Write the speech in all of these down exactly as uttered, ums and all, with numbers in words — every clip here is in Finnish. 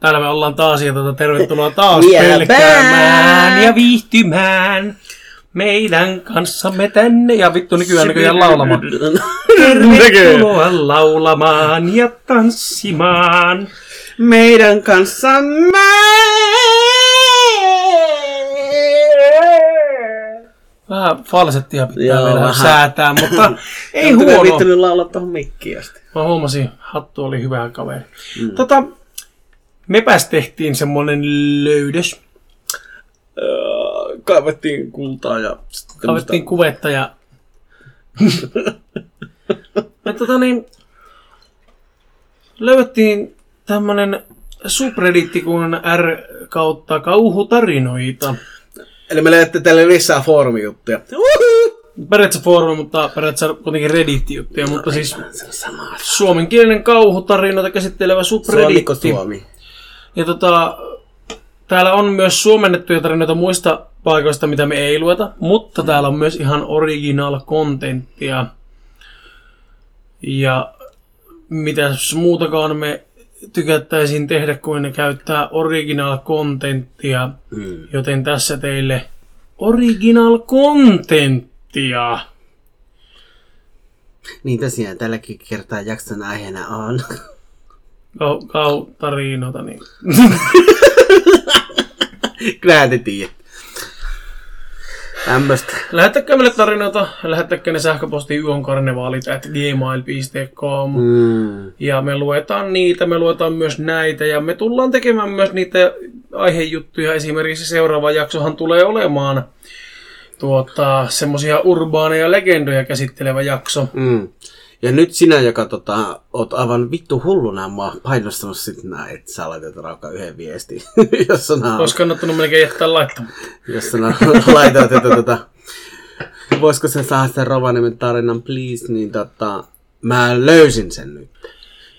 Täällä me ollaan taas ja tuota, tervetuloa taas pelkäämään ja viihtymään meidän kanssamme tänne. Ja vittu nykyään nykyään laulamaan. Tervetuloa laulamaan ja tanssimaan meidän kanssamme. Vähän falsettia pitää vielä säätää, mutta ei huono. Tuntuu vittynyt laulaa tuohon mikkiin asti. Mä huomasin, hattu oli hyvä kaveri. Mm. Tota, mepäs tehtiin semmonen löydös. Öö, kaivettiin kultaa ja... Kaivettiin kuvetta ja... ja tota niin... Löydettiin tämmönen subredditti kuin r/kauhutarinoita. Eli me löydätte tälle lisää foorumijuttuja. Periaatteessa foorumi, mutta periaatteessa kuitenkin Reddit-juttuja, no, mutta siis suomenkielinen kauhutarinoita käsittelevä subredditti. Suomi. Ja tota, täällä on myös suomennettuja tarinoita muista paikoista, mitä me ei lueta, mutta mm. täällä on myös ihan original contenttia. Ja mitäs muutakaan me tykättäisiin tehdä, kuin ne käyttää original contenttia, mm. joten tässä teille original contenttia. Niin tosiaan, tälläkin kertaa jakson aiheena on... Kau, kau tarinoita, niin... Kyllähän te tiedät. Tämmöstä. Lähettäkää meille tarinoita, lähettäkää ne sähköpostiin yonkarnevaalit at gmail piste com mm. ja me luetaan niitä, me luetaan myös näitä ja me tullaan tekemään myös niitä aihejuttuja. Esimerkiksi seuraava jaksohan tulee olemaan tuota, semmoisia urbaaneja legendoja käsittelevä jakso. Mm. Ja nyt sinä, joka tota, oot aivan vittu hulluna, mä oon painostanut sit nää, että sä laitat raukaa yhden viestin. Ois kannattanut melkein jättää laittamaan. Jos sä laitat, että tota, voisiko sen saada sen Rovaniemen tarinan, please, niin tota, mä löysin sen nyt.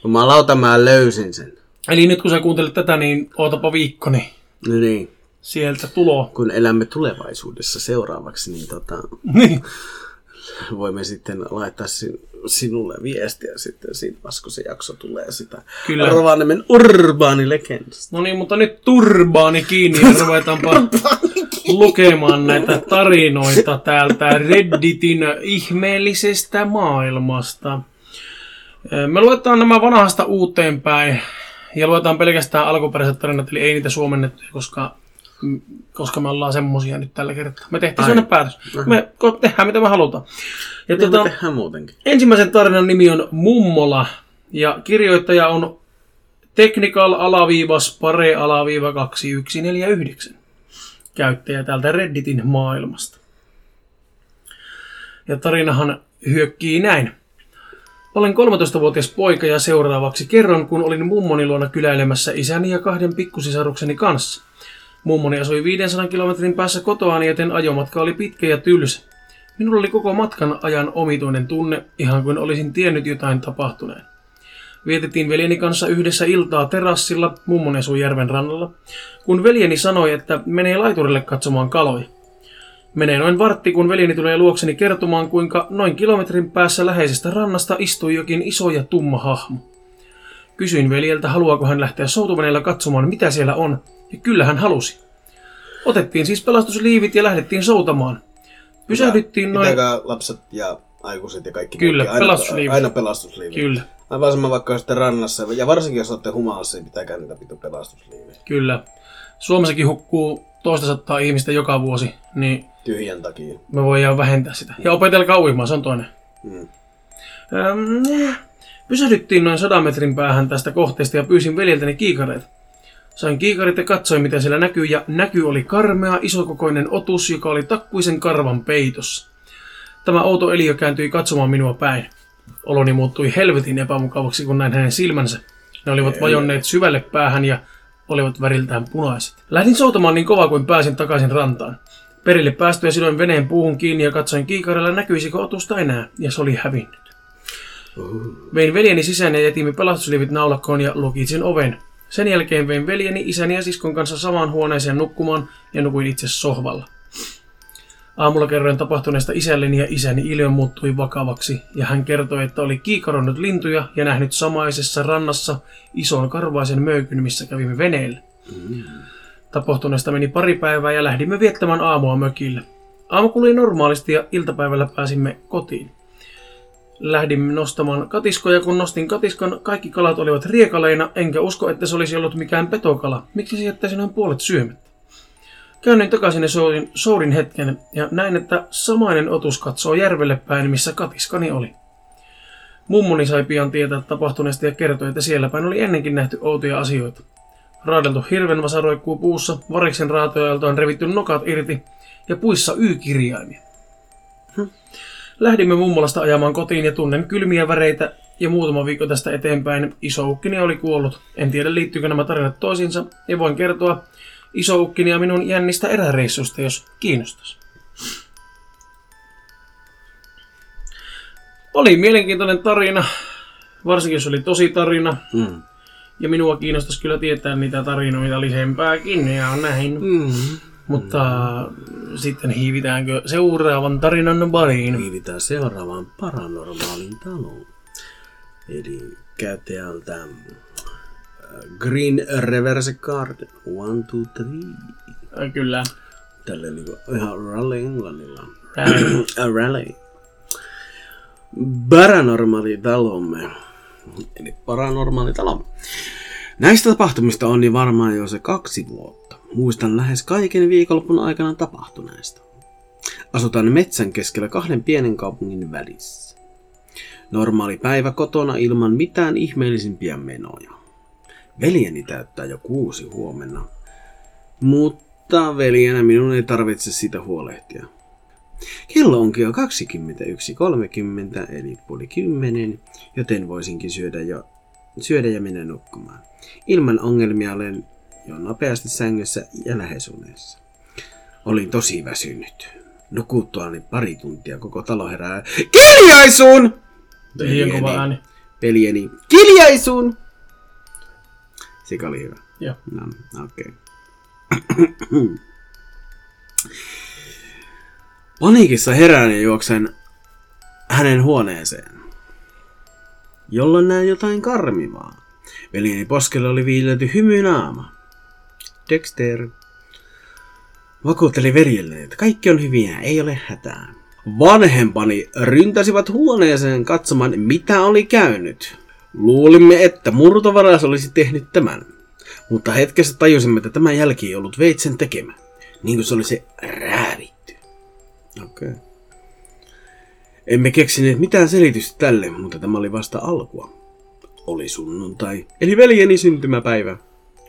Kun mä lautan, mä löysin sen. Eli nyt kun sä kuuntelet tätä, niin ootapa viikkoni. No niin. Sieltä tulo. Kun elämme tulevaisuudessa seuraavaksi, niin tota... Niin. Voimme sitten laittaa sinulle viestiä sitten siitä, kun se jakso tulee sitä Kyllä. Rovaniemen urbaanilegendasta. No niin, mutta nyt turbaani kiinni ja ruvetaanpa lukemaan näitä tarinoita täältä Redditin ihmeellisestä maailmasta. Me luetaan nämä vanhasta uuteen päin ja luetaan pelkästään alkuperäiset tarinat, eli ei niitä suomennettuja, koska... Koska me ollaan semmosia nyt tällä kertaa. Me tehtiin sellainen päätös. Me tehdään mitä me halutaan. Ja niin tuota, me tehdään muutenkin. Ensimmäisen tarinan nimi on Mummola. Ja kirjoittaja on technical_pare_kaksi yksi neljä yhdeksän. Käyttäjä täältä Redditin maailmasta. Ja tarinahan hyökkii näin. Olen kolmetoistavuotias poika ja seuraavaksi kerron, kun olin mummoni luona kyläilemässä isäni ja kahden pikkusisarukseni kanssa. Mummoni asui viisisataa kilometrin päässä kotoani, joten ajomatka oli pitkä ja tylsä. Minulla oli koko matkan ajan omituinen tunne, ihan kuin olisin tiennyt jotain tapahtuneen. Vietettiin veljeni kanssa yhdessä iltaa terassilla, mummoni asui järven rannalla, kun veljeni sanoi, että menee laiturille katsomaan kaloja. Menee noin vartti, kun veljeni tulee luokseni kertomaan, kuinka noin kilometrin päässä läheisestä rannasta istui jokin iso ja tumma hahmo. Kysyin veljeltä, haluaako hän lähteä soutuveneellä katsomaan, mitä siellä on. Ja kyllä hän halusi. Otettiin siis pelastusliivit ja lähdettiin soutamaan. Pysähdyttiin noin... Pitääkää lapset ja aikuiset ja kaikki kyllä, muutkin. Aina pelastusliivit. Aina pelastusliivit. Kyllä. Aivan sama vaikka olette rannassa. Ja varsinkin jos olette humalassa, niin pitääkää niitä pitää pelastusliivejä. Kyllä. Suomessakin hukkuu toista sataa ihmistä joka vuosi. Niin tyhjän takia. Me voidaan vähentää sitä. Ja opetelkaa uimaan, se on toinen. Mm. Öm, pysähdyttiin noin sadan metrin päähän tästä kohteesta ja pyysin veljeltäni kiikareita. Sain kiikarit ja katsoin, mitä siellä näkyy, ja näky oli karmea, isokokoinen otus, joka oli takkuisen karvan peitossa. Tämä outo eliö kääntyi katsomaan minua päin. Oloni muuttui helvetin epämukavaksi, kun näin hänen silmänsä. Ne olivat vajonneet syvälle päähän ja olivat väriltään punaiset. Lähdin soutamaan niin kovaa kuin pääsin takaisin rantaan. Perille päästyä sidoin veneen puuhun kiinni ja katsoin kiikarilla, näkyisikö otusta enää, ja se oli hävinnyt. Vein veljeni sisään ja jätimme pelastusliivit naulakkoon ja lukitsin oven. Sen jälkeen vein veljeni, isäni ja siskon kanssa samaan huoneeseen nukkumaan ja nukuin itse sohvalla. Aamulla kerroin tapahtuneesta isälleni ja isäni ilme muuttui vakavaksi ja hän kertoi, että oli kiikaronnut lintuja ja nähnyt samaisessa rannassa ison karvaisen möykyn, missä kävimme veneellä. Mm. Tapahtuneesta meni pari päivää ja lähdimme viettämään aamua mökille. Aamu kului normaalisti ja iltapäivällä pääsimme kotiin. Lähdin nostamaan katiskoja, kun nostin katiskan, kaikki kalat olivat riekaleina, enkä usko, että se olisi ollut mikään petokala. Miksi se jättäisi noin puolet syömättä? Käännyin takaisin ja sourin, sourin hetken ja näin, että samainen otus katsoo järvelle päin, missä katiskani oli. Mummoni sai pian tietää tapahtuneesta ja kertoi, että siellä päin oli ennenkin nähty outoja asioita. Raadeltu hirvenvasa roikkuu puussa, variksen raatojalta on revitty nokat irti ja puissa Y-kirjaimia. Hm. Lähdimme mummolasta ajamaan kotiin ja tunnen kylmiä väreitä ja muutama viikko tästä eteenpäin isoukkini oli kuollut. En tiedä liittyykö nämä tarinat toisiinsa ja voin kertoa isoukkini ja minun jännistä eräreissusta, jos kiinnostaisi. Oli mielenkiintoinen tarina, varsinkin jos oli tosi tarina. Mm. Ja minua kiinnostaisi kyllä tietää niitä tarinoita lisempääkin ja näin. Mm. Mutta mm. sitten hiivitäänkö seuraavan tarinan pariin? Hiivitään seuraavaan paranormaalin taloon. Eli käyttäjältä green reverse card one two three. Kyllä. Tällä niinku ihan rally englannilla. Rally. Rally. Paranormaali talomme. Eli paranormaali talomme. Näistä tapahtumista on niin varmaan jo se kaksi vuotta. Muistan lähes kaiken viikonlopun aikana tapahtuneesta. Asutaan metsän keskellä kahden pienen kaupungin välissä. Normaali päivä kotona ilman mitään ihmeellisimpiä menoja. Veljeni täyttää jo kuusi huomenna, mutta veljenä minun ei tarvitse sitä huolehtia. Kello onkin jo kaksikymmentäyksi kolmekymmentä eli puoli kymmenen, joten voisinkin syödä, jo, syödä ja mennä nukkumaan. Ilman ongelmia olen jo nopeasti sängyssä ja lähesuneessa. Olin tosi väsynyt. Nukuttuani pari tuntia koko talo herää. Kiljaisuun! Veljeni. Veljeni. Kiljaisuun! Sika oli hyvä. Joo. No, okei. Okay. Paniikissa herään ja juoksen hänen huoneeseen, jolloin näen jotain karmivaa. Veljeni poskella oli viilelty hymynaama. Dexter. Vakuutteli veljelleni, että kaikki on hyviä, ei ole hätää. Vanhempani ryntäsivät huoneeseen katsomaan, mitä oli käynyt. Luulimme, että murtovaras olisi tehnyt tämän, mutta hetkessä tajusimme, että tämän jälki ei ollut veitsen tekemä, niin kuin se olisi räävitty. Okei. Okay. Emme keksineet mitään selitystä tälle, mutta tämä oli vasta alkua. Oli sunnuntai, eli veljeni syntymäpäivä.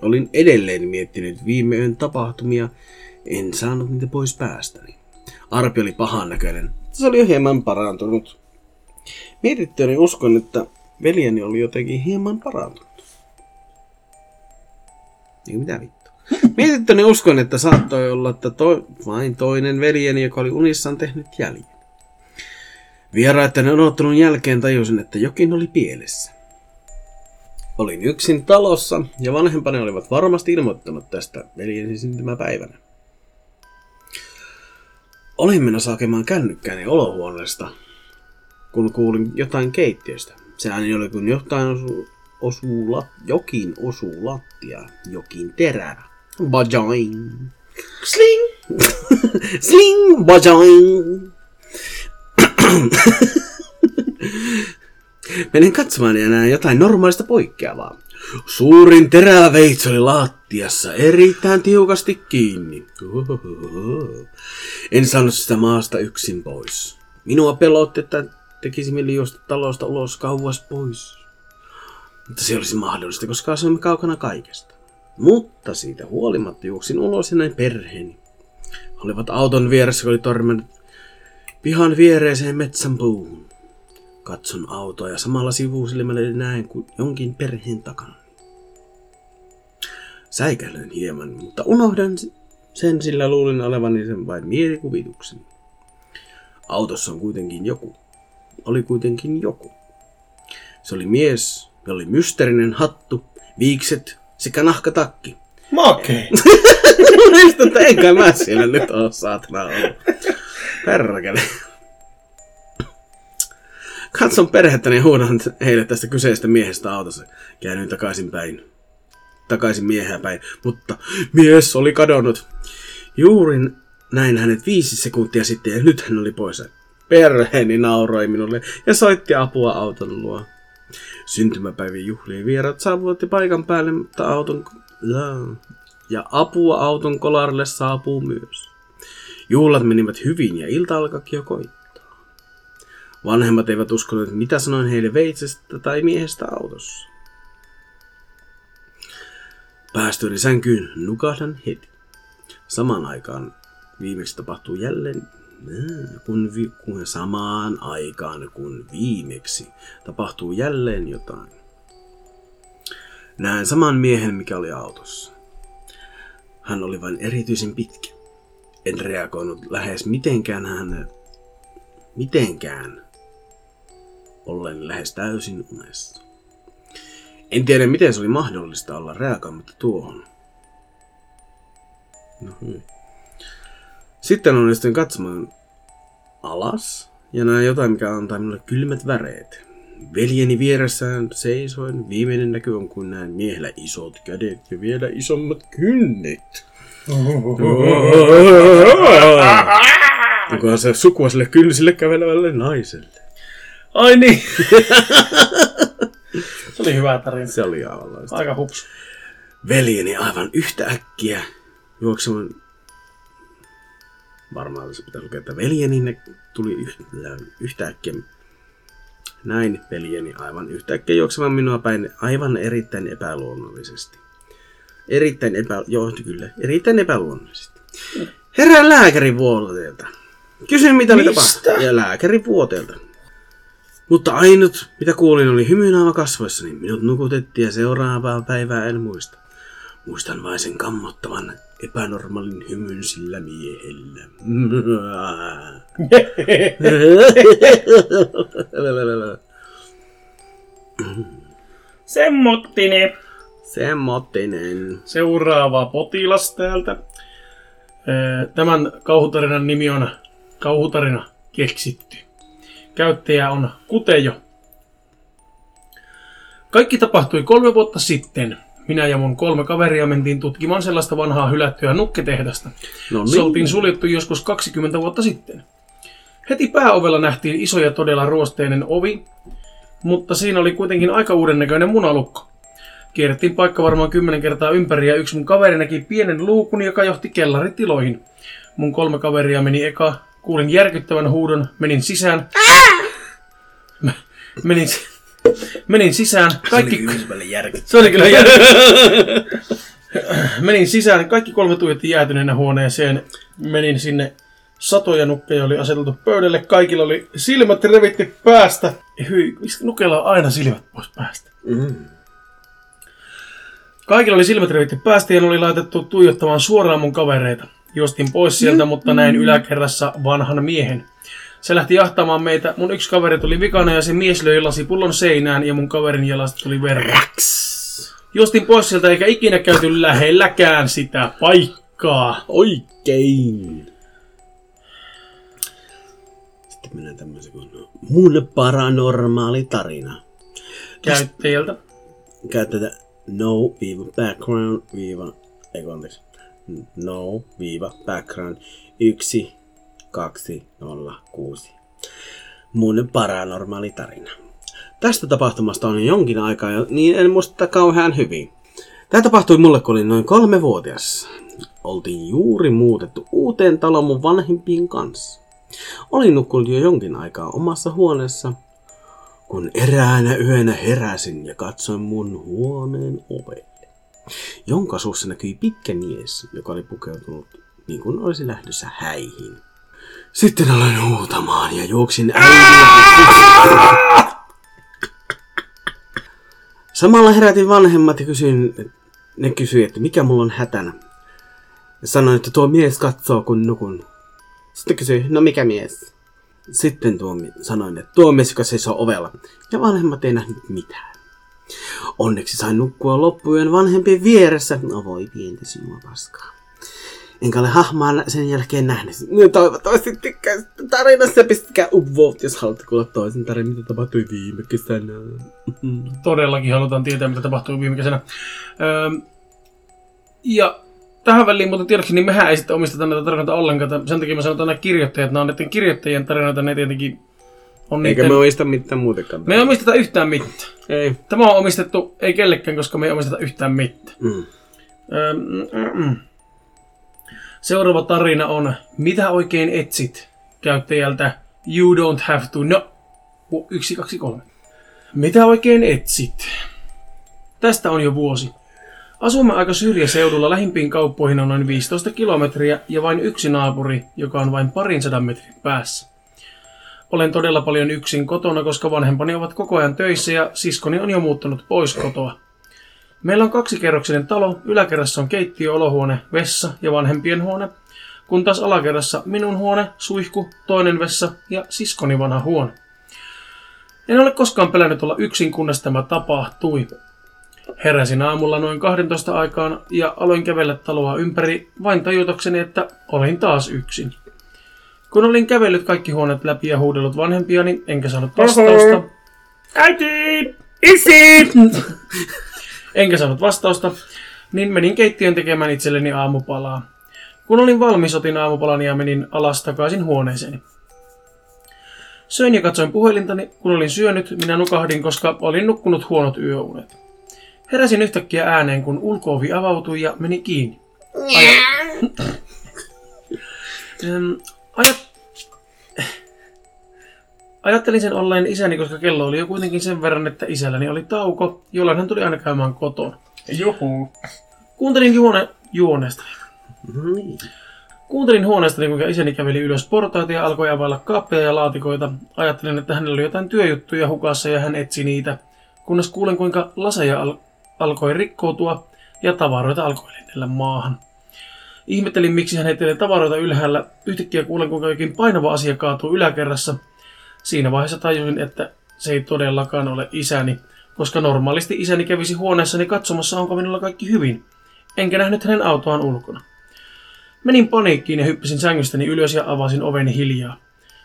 Olin edelleen miettinyt viime yön tapahtumia, en saanut niitä pois päästäni. Arpi oli pahan näköinen. Se oli jo hieman parantunut. Mietittyäni uskon, että veljeni oli jotenkin hieman parantunut. Ei mitä vittua. Mietittyäni uskon, että saattoi olla, että toi, vain toinen veljeni, joka oli unissaan tehnyt jäljen. Vieraiden odottelun jälkeen tajusin, että jokin oli pielessä. Olin yksin talossa ja vanhempani olivat varmasti ilmoittanut tästä veljeni syntymäpäivänä. Olin menossa hakemaan kännykkäni olohuoneesta, kun kuulin jotain keittiöstä. Se ääni oli, kun jotain osuu, osuu lat, jokin osuu lattiaan, jokin terää. Bajoin. Sling. Sling. Bajoin. Menen katsomaan ja näen jotain normaalista poikkeavaa. Suurin teräveitsi oli lattiassa erittäin tiukasti kiinni. Ohohoho. En saanut sitä maasta yksin pois. Minua pelotti, että tekisi mieli juosta talosta ulos kauas pois. Mutta se olisi mahdollista, koska asuimme kaukana kaikesta. Mutta siitä huolimatta juoksin ulos ja näin perheeni. He olivat auton vieressä, kun oli törmännyt pihan viereiseen metsän puuhun. Katson autoa ja samalla sivusilmällä näen kuin jonkin perheen takana. Säikähden hieman, mutta unohdan sen, sillä luulin olevani sen vain mielikuvituksen. Autossa on kuitenkin joku. Oli kuitenkin joku. Se oli mies, jolla oli mysteerinen hattu, viikset sekä nahkatakki. Makee! Muistan, että enkä mä siellä nyt oo saatana ollut. Perkele. Katson perhettäni ja huudan heille tästä kyseisestä miehestä autossa. Käännyin takaisin päin. Takaisin mieheä päin, mutta mies oli kadonnut. Juuri näin hänet viisi sekuntia sitten ja nyt hän oli poissa. Perheeni nauroi minulle ja soitti apua auton luo. Syntymäpäivien juhliin vierat saavutti paikan päälle, mutta auton... ja apua auton kolarille saapuu myös. Juhlat menivät hyvin ja ilta alkakin jo koittaa. Vanhemmat eivät uskoneet, mitä sanoin heille veitsestä tai miehestä autossa. Päästyäni sänkyyn nukahdan heti. Samaan aikaan viimeksi tapahtuu jälleen... Kun vi- kun samaan aikaan kun viimeksi tapahtuu jälleen jotain. Näen saman miehen, mikä oli autossa. Hän oli vain erityisen pitkä. En reagoinut lähes mitenkään hänen... Mitenkään. Ollen lähes täysin unessa. En tiedä, miten se oli mahdollista olla reagoimatta tuohon. No hyvin. Sitten onnistuin katsomaan alas ja näin jotain, mikä antaa minulle kylmät väreet. Veljeni vieressään seisoin. Viimeinen näky on, kun näen miehellä isot kädet ja vielä isommat kynnit. Onkohan se sukua sille kynnisille kävelevälle naiselle? Ai niin! Se oli hyvä tarina. Se oli aivanlaista. Aika hupsu. Veljeni aivan yhtä äkkiä juoksemaan. Varmaan se pitää lukea, että veljeni ne tuli yhtäkkiä. Näin veljeni aivan yhtäkkiä juoksemaan minua päin aivan erittäin epäluonnollisesti. Erittäin epä... Joo, kyllä. Erittäin epäluonnollisesti. Herää lääkärivuoteelta. Kysyn, mitä oli tapahtunut. Ja lääkärivuoteelta. Mutta ainut, mitä kuulin, oli hymyinaava kasvoissani. Minut nukutettiin ja seuraavaa päivää en muista. Muistan vain sen kammottavan epänormaalin hymyn sillä miehellä. Semmottinen. Semmottinen. Seuraava potilas täältä. Tämän kauhutarinan nimi on Kauhutarina keksitty. Käyttäjä on Kutejo. Kaikki tapahtui kolme vuotta sitten. Minä ja mun kolme kaveria mentiin tutkimaan sellaista vanhaa hylättyä nukketehdasta. No niin. Se oltiin suljettu joskus kaksikymmentä vuotta sitten. Heti pääovella nähtiin iso ja todella ruosteinen ovi, mutta siinä oli kuitenkin aika uuden näköinen munalukko. Kierrettiin paikka varmaan kymmenen kertaa ympäri ja yksi mun kaveri näki pienen luukun, joka johti kellaritiloihin. Mun kolme kaveria meni eka, kuulin järkyttävän huudon, menin sisään. Ah! menin Menin sisään, kaikki... Se oli kyllä järkyttävä. Menin sisään, kaikki kolme tuijotti jäätyneenä huoneeseen. Menin sinne, satoja nukkeja oli aseteltu pöydälle, kaikilla oli silmät revitty päästä. Hyi, nukeilla on aina silmät pois päästä. Mm. Kaikilla oli silmät revitty päästä ja ne oli laitettu tuijottamaan suoraan mun kavereita. Juostin pois sieltä, mutta näin yläkerrassa vanhan miehen. Se lähti jahtaamaan meitä. Mun yksi kaveri tuli vikana ja se mies löi lasipullon seinään ja mun kaverin jalasta tuli verta. Juostin pois sieltä eikä ikinä käyty lähelläkään sitä paikkaa. Oikein. Sitten mennään tämmöisen kuin mun paranormaali tarina. Käyttäjältä. Käyttäjältä no-background... Eikö anteeksi. No-background yksi... kaksi nolla kuusi. Mun paranormaali tarina. Tästä tapahtumasta on jonkin aikaa, niin en muista kauhean hyvin. Tämä tapahtui mulle, kun olin noin kolmevuotias. Oltiin juuri muutettu uuteen taloon mun vanhempien kanssa. Olin nukkunut jo jonkin aikaa omassa huoneessa, kun eräänä yönä heräsin ja katsoin mun huoneen ovelle, jonka suussa näkyi pitkä mies, joka oli pukeutunut niin kuin olisi lähdössä häihin. Sitten aloin huutamaan ja juoksin äidille. Samalla herätin vanhemmat ja kysyin, ne kysyi, että mikä mulla on hätänä. Ja sanoin, että tuo mies katsoo kun nukun. Sitten kysyi, no mikä mies? Sitten tuo, sanoin, että tuo mies, joka seisoo ovella. Ja vanhemmat ei nähnyt mitään. Onneksi sain nukkua loppuyön vanhempien vieressä. No voi pientä sinua paskaa. enkä ole hahmaan sen jälkeen nähnyt. No, toivottavasti tykkäisitte tarinasta ja pistikää upvote, jos haluatte kuulla toisen tarinan, mitä tapahtui viime kesänä. Todellakin halutaan tietää, mitä tapahtui viime kesänä. Öö, ja tähän väliin muuten tiedoksi, niin mehän ei sitten omisteta näitä tarinoita ollenkaan. Sen takia me sanotaan nämä kirjoittajat, nämä on näiden kirjoittajien tarinoita, ne tietenkin on niiden... Eikä me omista mitään muutenkaan. Me ei omisteta yhtään mitään. Ei. Tämä on omistettu ei kellekään, koska me ei omisteta yhtään mitään. Mm. Öö, mm, mm. Seuraava tarina on Mitä oikein etsit? Käyttäjältä You don't have to... No! yksi kaksi kolme. Mitä oikein etsit? Tästä on jo vuosi. Asumme aika syrjäseudulla, lähimpiin kauppoihin on noin viisitoista kilometriä ja vain yksi naapuri, joka on vain parin sadan metrin päässä. Olen todella paljon yksin kotona, koska vanhempani ovat koko ajan töissä ja siskoni on jo muuttanut pois kotoa. Meillä on kaksikerroksinen talo, yläkerrassa on keittiö, olohuone, vessa ja vanhempien huone, kun taas alakerrassa minun huone, suihku, toinen vessa ja siskoni vanha huone. En ole koskaan pelännyt olla yksin, kunnes tämä tapahtui. Heräsin aamulla noin kahdentoista aikaan ja aloin kävellä taloa ympäri vain tajutakseni, että olin taas yksin. Kun olin kävellyt kaikki huoneet läpi ja huudellut vanhempiani, enkä saanut vastausta. Äiti! Isi! Enkä saanut vastausta, niin menin keittiön tekemään itselleni aamupalaa. Kun olin valmis, otin aamupalani ja menin alas takaisin huoneeseeni. Söin ja katsoin puhelintani. Kun olin syönyt, minä nukahdin, koska olin nukkunut huonot yöunet. Heräsin yhtäkkiä ääneen, kun ulko-ovi avautui ja meni kiinni. Ajat... Ajat... Ajattelin sen olleen isäni, koska kello oli jo kuitenkin sen verran, että isälläni oli tauko, jolloin hän tuli aina käymään kotona. Juhu. Kuuntelin juone... juoneestani. Kuuntelin huoneestani, kuinka isäni käveli ylös portaita ja alkoi availla kaappeja ja laatikoita. Ajattelin, että hänellä oli jotain työjuttuja hukassa ja hän etsi niitä, kunnes kuulen, kuinka laseja al- alkoi rikkoutua ja tavaroita alkoi lennellä maahan. Ihmettelin, miksi hän heittelee tavaroita ylhäällä. Yhtäkkiä kuulen, kuinka jokin painava asia kaatuu yläkerrassa. Siinä vaiheessa tajusin, että se ei todellakaan ole isäni, koska normaalisti isäni kävisi huoneessani katsomassa, onko minulla kaikki hyvin. Enkä nähnyt hänen autoaan ulkona. Menin paniikkiin ja hyppäsin sängystäni ylös ja avasin oven hiljaa.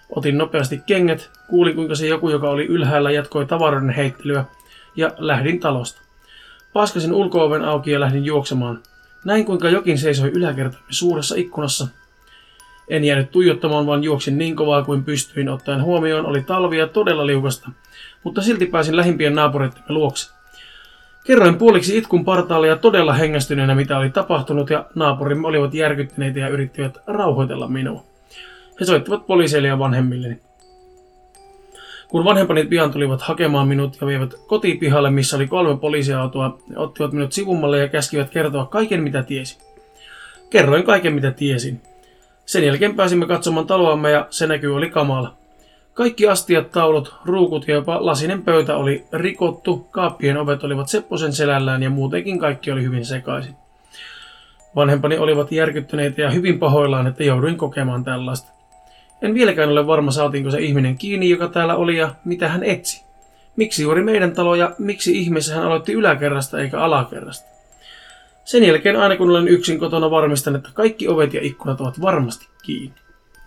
Otin nopeasti kengät, kuulin kuinka se joku, joka oli ylhäällä, jatkoi tavaroiden heittelyä ja lähdin talosta. Paskasin ulko-oven auki ja lähdin juoksemaan. Näin kuinka jokin seisoi yläkertamme suuressa ikkunassa. En jäänyt tuijottamaan, vaan juoksin niin kovaa kuin pystyin, ottaen huomioon oli talvia todella liukasta, mutta silti pääsin lähimpien naapureittemme luokse. Kerroin puoliksi itkun partaalle ja todella hengästyneenä, mitä oli tapahtunut, ja naapurimme olivat järkyttyneitä ja yrittivät rauhoitella minua. He soittivat poliiseille ja vanhemmilleni. Kun vanhempani pian tulivat hakemaan minut ja veivät kotipihalle, missä oli kolme poliisiautoa, ne ottivat minut sivummalle ja käskivät kertoa kaiken, mitä tiesin. Kerroin kaiken, mitä tiesin. Sen jälkeen pääsimme katsomaan taloamme ja se näkyy oli kamala. Kaikki astiat, taulut, ruukut ja jopa lasinen pöytä oli rikottu, kaappien ovet olivat sepposen selällään ja muutenkin kaikki oli hyvin sekaisin. Vanhempani olivat järkyttyneitä ja hyvin pahoillaan, että jouduin kokemaan tällaista. En vieläkään ole varma, saatiinko se ihminen kiinni, joka täällä oli ja mitä hän etsi. Miksi juuri meidän talo ja miksi ihmeessä hän aloitti yläkerrasta eikä alakerrasta. Sen jälkeen aina kun olen yksin kotona varmistan, että kaikki ovet ja ikkunat ovat varmasti kiinni.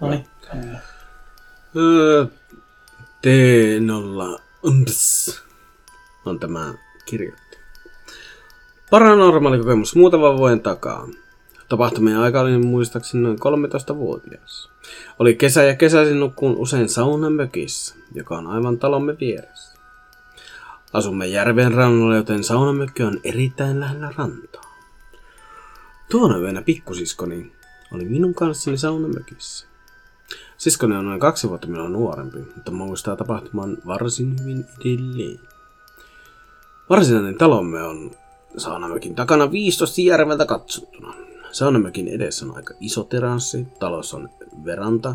No niin. T nolla on tämä kirjoittaja. Paranormaali kokemus muutaman vuoden takaa. Tapahtumien aika oli muistaakseni noin kolmetoistavuotias. Oli kesä ja kesäisin nukkuun usein saunan mökissä, joka on aivan talomme vieressä. Asumme järven rannalla, joten saunamökki on erittäin lähellä rantaa. Tuona yönä pikkusiskoni oli minun kanssani saunamökissä. Siskoni on noin kaksi vuotta minua nuorempi, mutta muistaa tapahtuman varsin hyvin edelleen. Varsinainen talomme on saunamökin takana viisitoista järveltä katsottuna. Saunamökin edessä on aika iso teranssi, talossa on veranta,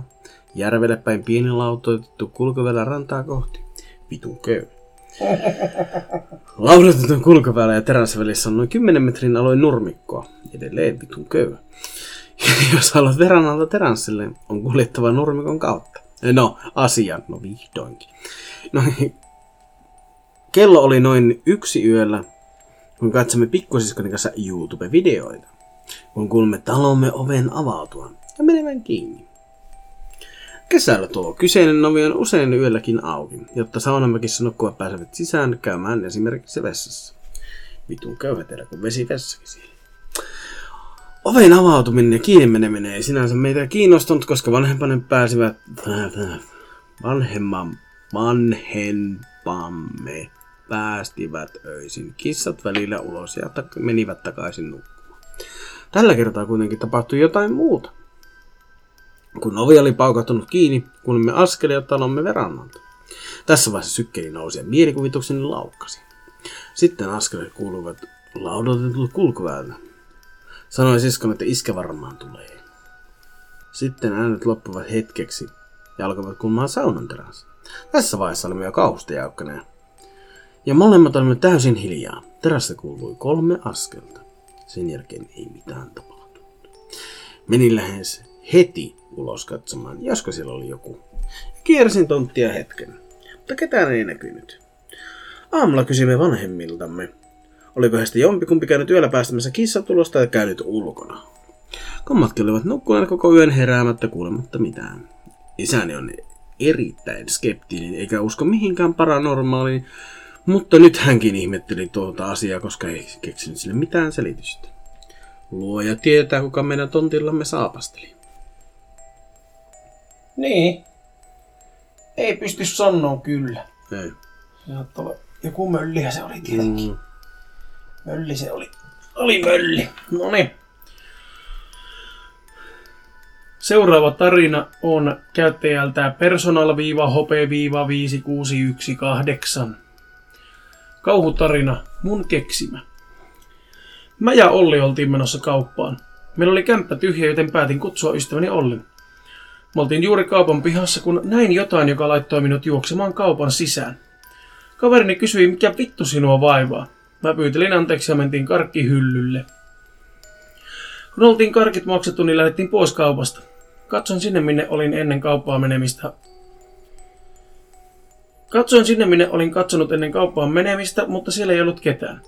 järvelle päin pieni lautoitettu kulkuväylä rantaa kohti. Vitun köy. Laudotetun kulkuväylä ja terassin välissä on noin kymmenen metrin aloin nurmikkoa, edelleen vitun köyä. Jos haluat verannalta teranssille, on kuljettava nurmikon kautta. No, asian, no vihdoinkin. No, kello oli noin yksi yöllä, kun katsomme pikkusiskoni kanssa YouTube-videoita. kun kuulimme talomme oven avautua ja menevän kiinni. Kesällä tuo kyseinen ovi on usein yölläkin auki, jotta saunamäkissä nukkuvat pääsevät sisään käymään esimerkiksi vessassa. Vitun köyhätelä kun vesi vessakin siellä. Oven avautuminen ja kiinni meneminen ei sinänsä meitä kiinnostanut, koska vanhempamme pääsivät... Vanhemman... Vanhempamme päästivät öisin kissat välillä ulos ja tak- menivät takaisin nukkumaan. Tällä kertaa kuitenkin tapahtui jotain muuta. Kun ovi oli paukahtunut kiinni, kuulimme askelia talomme verannalta. Tässä vaiheessa sykkeli nousi ja mielikuvitukseni laukkasi. Sitten askeleet kuuluivat laudotetut kulkuväylä. Sanoin siskon, että iskä varmaan tulee. Sitten äänet loppuvat hetkeksi ja alkoivat kulmaan saunan terässä. Tässä vaiheessa olimme jo kauhusta jaukkaneet. Ja molemmat olimme täysin hiljaa. Terässä kuului kolme askelta. Sen jälkeen ei mitään tapahtunut. Menin lähes heti ulos katsomaan, josko siellä oli joku. Kiersin tonttia hetken, mutta ketään ei näkynyt. Aamulla kysimme vanhemmiltamme, oliko heistä jompikumpi käynyt yöllä päästämässä kissatulosta ja käynyt ulkona. Kummatkin olivat nukkuneet koko yön heräämättä kuulematta mitään. Isäni on erittäin skeptinen eikä usko mihinkään paranormaaliin, mutta nyt hänkin ihmetteli tuota asiaa, koska ei keksinyt sille mitään selitystä. Luoja tietää, kuka meidän tontillamme saapasteli. Niin. Ei pysty sanoa kyllä. Ei. Joku mölliä se oli tietenkin. Mm. Mölli se oli. Oli mölli. Noniin. Seuraava tarina on käyttäjältä personal-hope viisi kuusi yksi kahdeksan. Kauhutarina. Mun keksimä. Mä ja Olli oltiin menossa kauppaan. Meillä oli kämppä tyhjä, joten päätin kutsua ystäväni Ollin. Me oltiin juuri kaupan pihassa, kun näin jotain, joka laittoi minut juoksemaan kaupan sisään. Kaverini kysyi, mikä vittu sinua vaivaa. Mä pyytelin anteeksi ja mentiin karkkihyllylle. Kun oltiin karkit maksettu, niin lähdettiin pois kaupasta. Katsoin sinne, minne olin ennen kauppaa menemistä. Katsoin sinne, minne olin katsonut ennen kauppaan menemistä, mutta siellä ei ollut ketään.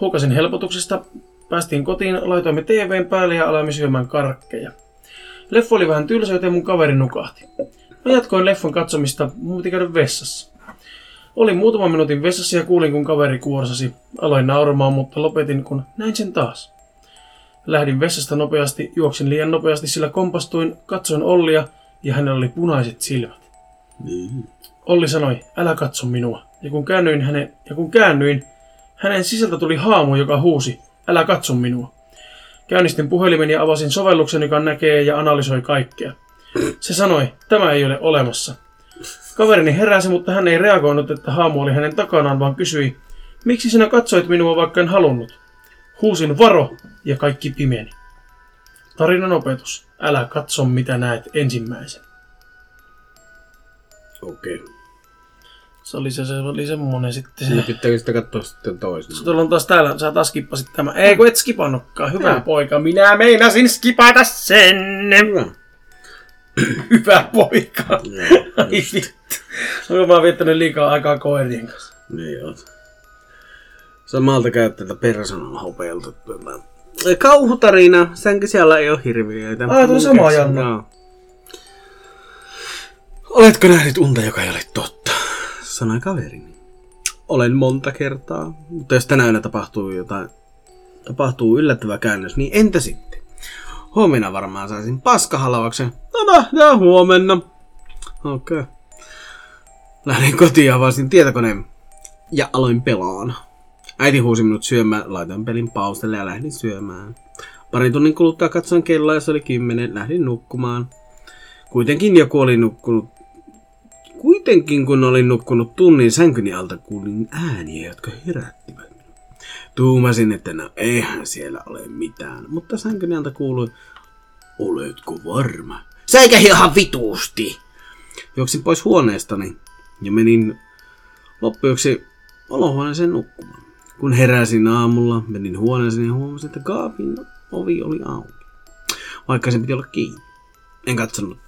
Huokasin helpotuksesta, päästiin kotiin, laitoimme T V:n päälle ja alamme syömään karkkeja. Leffa oli vähän tylsä, joten mun kaveri nukahti. Mä jatkoin leffan katsomista, mun piti käydä vessassa. Olin muutaman minuutin vessassa ja kuulin, kun kaveri kuorsasi. Aloin nauramaan, mutta lopetin, kun näin sen taas. Lähdin vessasta nopeasti, juoksin liian nopeasti, sillä kompastuin, katsoin Ollia ja hänellä oli punaiset silmät. Olli sanoi, älä katso minua. Ja kun käännyin, hänen, ja kun käännyin, hänen sisältä tuli haamu, joka huusi, älä katso minua. Käynnistin puhelimen ja avasin sovelluksen, joka näkee ja analysoi kaikkea. Se sanoi, tämä ei ole olemassa. Kaverini heräsi, mutta hän ei reagoinut, että haamu oli hänen takanaan, vaan kysyi, miksi sinä katsoit minua, vaikka en halunnut? Huusin varo ja kaikki pimeni. Tarinan opetus. Älä katso, mitä näet ensimmäisen. Okei. Se oli, se, se oli semmonen sitten. Sinä pitääkö sitä katsoa sitten toisen? Sulla on taas täällä, sä taas skippasit tämä. Ei kun et skipannutkaan, hyvä ja. Poika. Minä meinasin skipata sen. Hyvä. Hyvä poika. Ai vittu. Onko mä oon viettänyt liikaa aikaa koirien kanssa? Niin on. Samalta käyttää personal hopeelta. Kauhutarina. Senkin siellä ei oo hirviöitä. Ah, tuo sama Janna. Oletko nähnyt unta, joka ei ole totta? Sanoi kaverini. Olen monta kertaa, mutta jos tänä yönä tapahtuu jotain, tapahtuu yllättävä käännös, niin entä sitten? Huomenna varmaan saisin paskahalavauksen. No nähdään huomenna. Okei. Okay. Lähdin kotiin ja avasin tietokoneen ja aloin pelaan. Äiti huusi minut syömään, laitoin pelin pauselle ja lähdin syömään. Parin tunnin kuluttua katsoin kelloa ja se oli kymmenen, lähdin nukkumaan. Kuitenkin joku oli nukkunut. Kuitenkin kun olin nukkunut tunnin sänkyni alta, kuulin ääniä, jotka herättivät minua. Tuumasin, että no eihän siellä ole mitään, mutta sänkyni alta kuului, oletko varma? Säikä ihan vituusti! Juoksin pois huoneestani ja menin loppujuksi olohuoneeseen nukkumaan. Kun heräsin aamulla, menin huoneeseen ja huomasin, että kaapin ovi oli auki, vaikka sen piti olla kiinni. En katsonut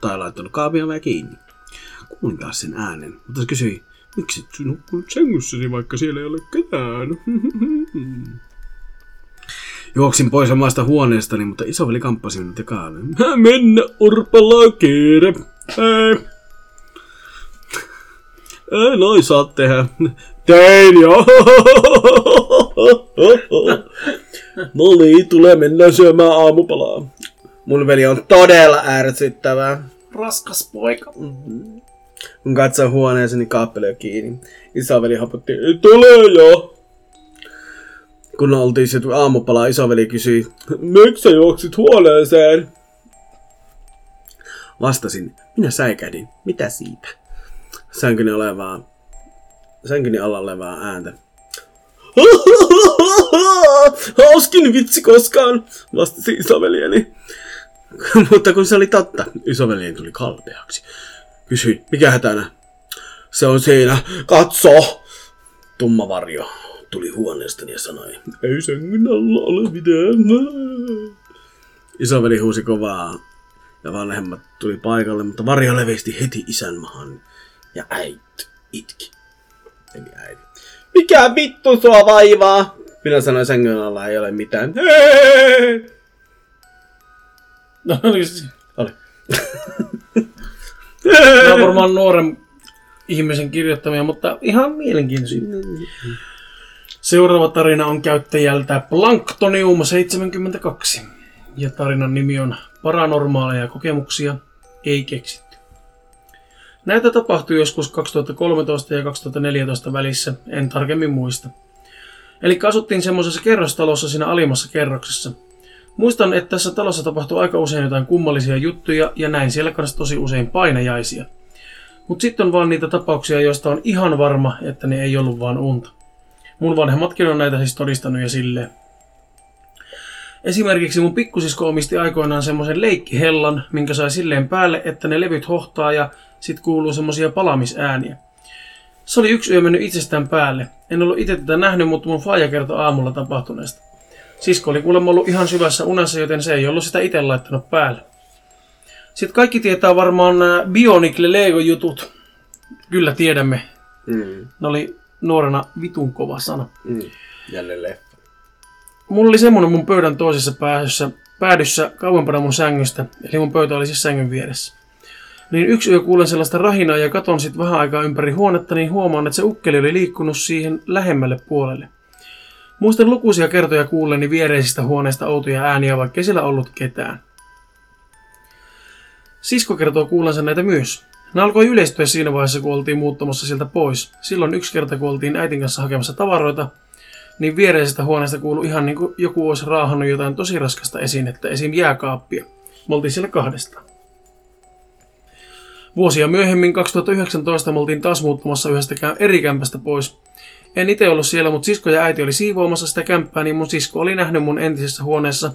tai laittanut kaapin ovea kiinni. Kuulin taas sen äänen, mutta se kysyi, miksi et sä nukkunut sängyssäsi, vaikka siellä ei ole ketään? Juoksin pois omasta huoneestani, mutta isoveli kamppasi minut ja kaali. Mennä, urpala, kiire. Ei. Ei noin saa tehdä. Tein jo. No niin, tulee mennä syömään aamupalaa. Mun veli on todella ärsyttävää. Raskas poika. Mm-hmm. Kun katsoi huoneeseen, niin kaappeli on kiinni. Isoveli haputti, tule jo! Kun oltiin syöty aamupalaa, isoveli kysyi, miksi sä juoksit huoneeseen? Vastasin, minä säikähdin, mitä siitä? Sänkyni, olevaa, sänkyni alla olevaa ääntä. Hauskin vitsi koskaan, vastasi isovelieni. Mutta kun se oli totta, isovelieni tuli kalpeaksi. Kysyin, mikä hätänä? Se on siinä, katso! Tumma varjo tuli huoneestani ja sanoi, ei sängyn alla ole mitään. Isoveli huusi kovaa ja vanhemmat tuli paikalle, mutta varjo levisti heti isän mahan ja äiti itki. Eli äiti. Mikä vittu sua vaivaa? Minä sanoin, sängyn alla ei ole mitään. Hei! No, oli. Nämä on varmaan nuoren ihmisen kirjoittamia, mutta ihan mielenkiintoisia. Seuraava tarina on käyttäjältä Planktonium seitsemänkymmentäkaksi. Ja tarinan nimi on Paranormaaleja kokemuksia ei keksitty. Näitä tapahtui joskus kaksituhattakolmetoista ja kaksituhattaneljätoista välissä, en tarkemmin muista. Eli asuttiin semmoisessa kerrostalossa siinä alimmassa kerroksessa. Muistan, että tässä talossa tapahtui aika usein jotain kummallisia juttuja ja näin siellä kanssa tosi usein painajaisia. Mut sitten on vaan niitä tapauksia, joista on ihan varma, että ne ei ollut vaan unta. Mun vanhemmatkin on näitä siis todistanut ja silleen. Esimerkiksi mun pikkusisko omisti aikoinaan semmoisen leikkihellan, minkä sai silleen päälle, että ne levyt hohtaa ja sit kuuluu semmosia palamisääniä. Se oli yksi yö mennyt itsestään päälle. En ollut itse tätä nähnyt, mutta mun faija kertoi aamulla tapahtuneesta. Sisko oli kuulemma ollut ihan syvässä unessa, joten se ei ollut sitä itse laittanut päälle. Sitten kaikki tietää varmaan nämä Bionicle-Lego-jutut. Kyllä tiedämme. Mm. Ne oli nuorena vitun kova sana. Mm. Jälleen leffa. Mulla oli semmoinen mun pöydän toisessa päädyssä, päädyssä kauempana mun sängystä. Eli mun pöytä oli siis sängyn vieressä. Niin yksi yö kuulen sellaista rahinaa ja katon sit vähän aikaa ympäri huonetta, niin huomaan, että se ukkeli oli liikkunut siihen lähemmälle puolelle. Muistan lukuisia kertoja kuulleni viereisistä huoneista outoja ääniä, vaikkei siellä ollut ketään. Sisko kertoo kuulensa näitä myös. Ne alkoi yleistyä siinä vaiheessa, kun oltiin muuttamassa sieltä pois. Silloin yksi kerta, kun oltiin äitin kanssa hakemassa tavaroita, niin viereisistä huoneista kuului ihan niin kuin joku olisi raahannut jotain tosi raskasta esinettä, esim. Jääkaappia. Me oltiin siellä kahdestaan. Vuosia myöhemmin, kaksituhattayhdeksäntoista, me oltiin taas muuttamassa yhdestäkään eri kämpästä pois. En itse ollut siellä, mutta sisko ja äiti oli siivoamassa sitä kämppää, niin mun sisko oli nähnyt mun entisessä huoneessa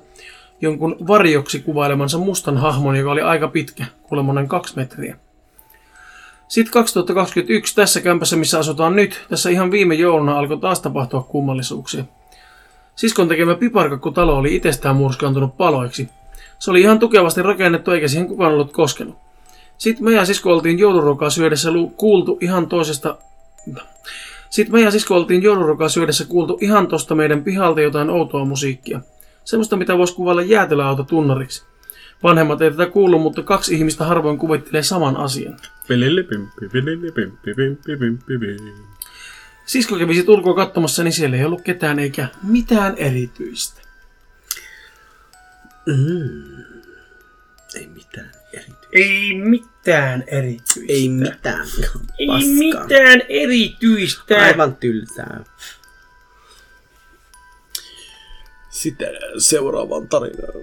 jonkun varjoksi kuvailemansa mustan hahmon, joka oli aika pitkä, kuulemma noin kaksi metriä. Sitten kaksituhattakaksikymmentäyksi tässä kämpässä, missä asutaan nyt, tässä ihan viime jouluna alkoi taas tapahtua kummallisuuksia. Siskon tekemä piparkakkutalo oli itsestään murskaantunut paloiksi. Se oli ihan tukevasti rakennettu, eikä siihen kukaan ollut koskenut. Sitten me ja sisko oltiin jouluruokaa syödessä kuultu ihan toisesta... Sitten meidän sisko oltiin jouluruokaa syödessä kuultu ihan tosta meidän pihalta jotain outoa musiikkia. Semmoista, mitä voisi kuvailla jäätelöauto tunnariksi. Vanhemmat ei tätä kuullut, mutta kaksi ihmistä harvoin kuvittelee saman asian. Sisko kävi sit ulkoa katsomassa, niin siellä ei ollut ketään eikä mitään erityistä. Mm. Ei mitään erityistä. Ei mitään. Mitään erityistä. Ei mitään. Paskaa. Ei mitään erityistä. Aivan tylsää. Sitten seuraavaan tarinaan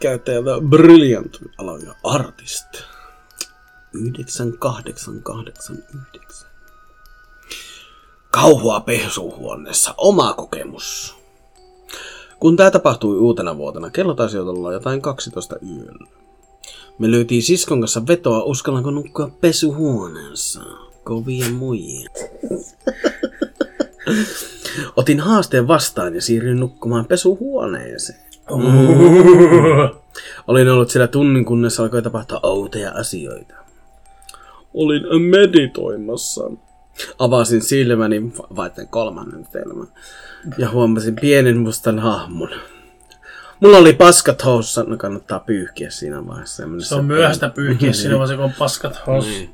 käyttäjä The Brilliant_Alonio Artist yhdeksän kahdeksan kahdeksan yhdeksän. Kauhua pesuhuoneessa. Oma kokemus. Kun tää tapahtui uutena vuotena, kello taisi olla jotain kaksitoista yöllä. Me löytiin siskon kanssa vetoa, uskallanko nukkua pesuhuoneessa. Kovia muijia. Otin haasteen vastaan ja siirryin nukkumaan pesuhuoneeseen. Mm. Olin ollut siellä tunnin, kunnes alkoi tapahtua outoja asioita. Olin meditoimassa. Avasin silmäni, vaihtin kolmannen telmän, ja huomasin pienen mustan hahmon. Mulla oli paskat housussa, no kannattaa pyyhkiä siinä vaiheessa. Se on myöhäistä pyyhkiä siinä vaiheessa, kun on paskat housussa. Niin.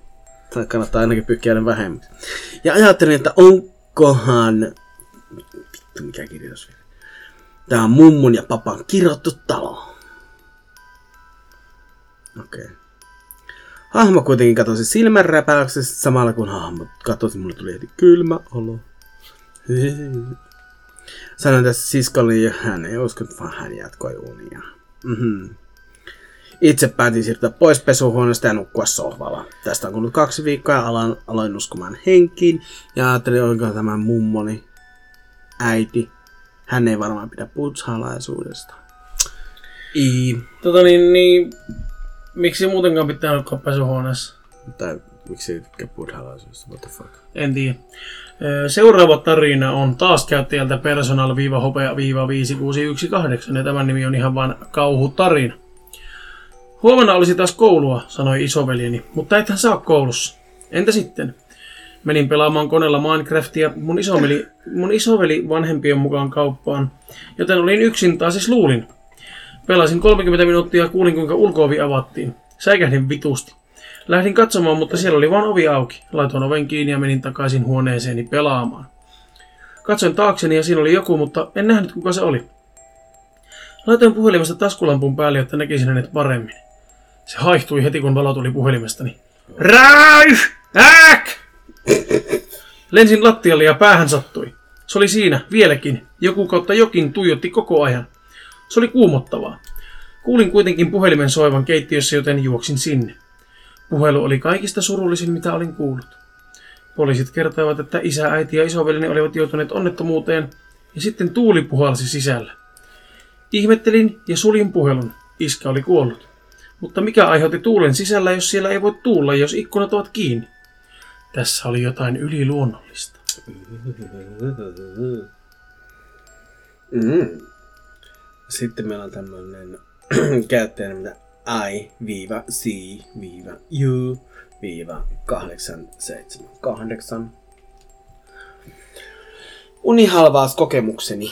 Tai kannattaa ainakin pyyhkiä ne vähemmän. Ja ajattelin, että onkohan... Vittu, mikä kirjoitus vielä. Tää on mummun ja papan kirottu talo. Okei. Okay. Hahmo kuitenkin katosi silmänräpäyksessä samalla kun hahmo katosi, mulle tuli heti kylmä olo. Sanoin tässä siskolle ja hän ei uskonut, vaan hän jatkoi unia. Mm-hmm. Itse päätin siirtyä pois pesuhuoneesta ja nukkua sohvalla. Tästä on kulunut kaksi viikkoa ja aloin, aloin uskomaan henkiin ja ajattelin, onko tämä mummoni äiti. Hän ei varmaan pidä putshalaisuudesta. I... Tota niin, niin... Miksi muutenkaan pitää nukkaa pesuhuoneessa? Tai miksi ei tykkää buddhalaisuudesta? What the fuck? En tiedä. Seuraava tarina on taas käyttäjältä personal-hopea viisi kuusi yksi kahdeksan ja tämän nimi on ihan vain kauhutarina. Huomenna olisi taas koulua, sanoi isoveljeni, mutta ethän saa koulussa. Entä sitten? Menin pelaamaan koneella Minecraftia mun isoveli, mun isoveli vanhempien mukaan kauppaan, joten olin yksin tai siis luulin. Pelasin kolmekymmentä minuuttia ja kuulin, kuinka ulko-ovi avattiin. Säikähdin vitusti. Lähdin katsomaan, mutta siellä oli vain ovi auki. Laitoin oven kiinni ja menin takaisin huoneeseeni pelaamaan. Katsoin taakseni ja siinä oli joku, mutta en nähnyt kuka se oli. Laitoin puhelimesta taskulampun päälle, jotta näkisin hänet paremmin. Se haihtui heti, kun valo tuli puhelimestani. Räyh! Äk! Lensin lattialle ja päähän sattui. Se oli siinä, vieläkin. Joku kautta jokin tuijotti koko ajan. Se oli kuumottavaa. Kuulin kuitenkin puhelimen soivan keittiössä, joten juoksin sinne. Puhelu oli kaikista surullisin, mitä olin kuullut. Poliisit kertoivat, että isä, äiti ja isoveljeni olivat joutuneet onnettomuuteen, ja sitten tuuli puhalsi sisällä. Ihmettelin ja suljin puhelun. Iskä oli kuollut. Mutta mikä aiheutti tuulen sisällä, jos siellä ei voi tuulla, jos ikkunat ovat kiinni? Tässä oli jotain yliluonnollista. Mm. Sitten meillä on tämmöinen käyttäjä nimeltä I C U kahdeksan seitsemän kahdeksan. Unihalvaus kokemukseni.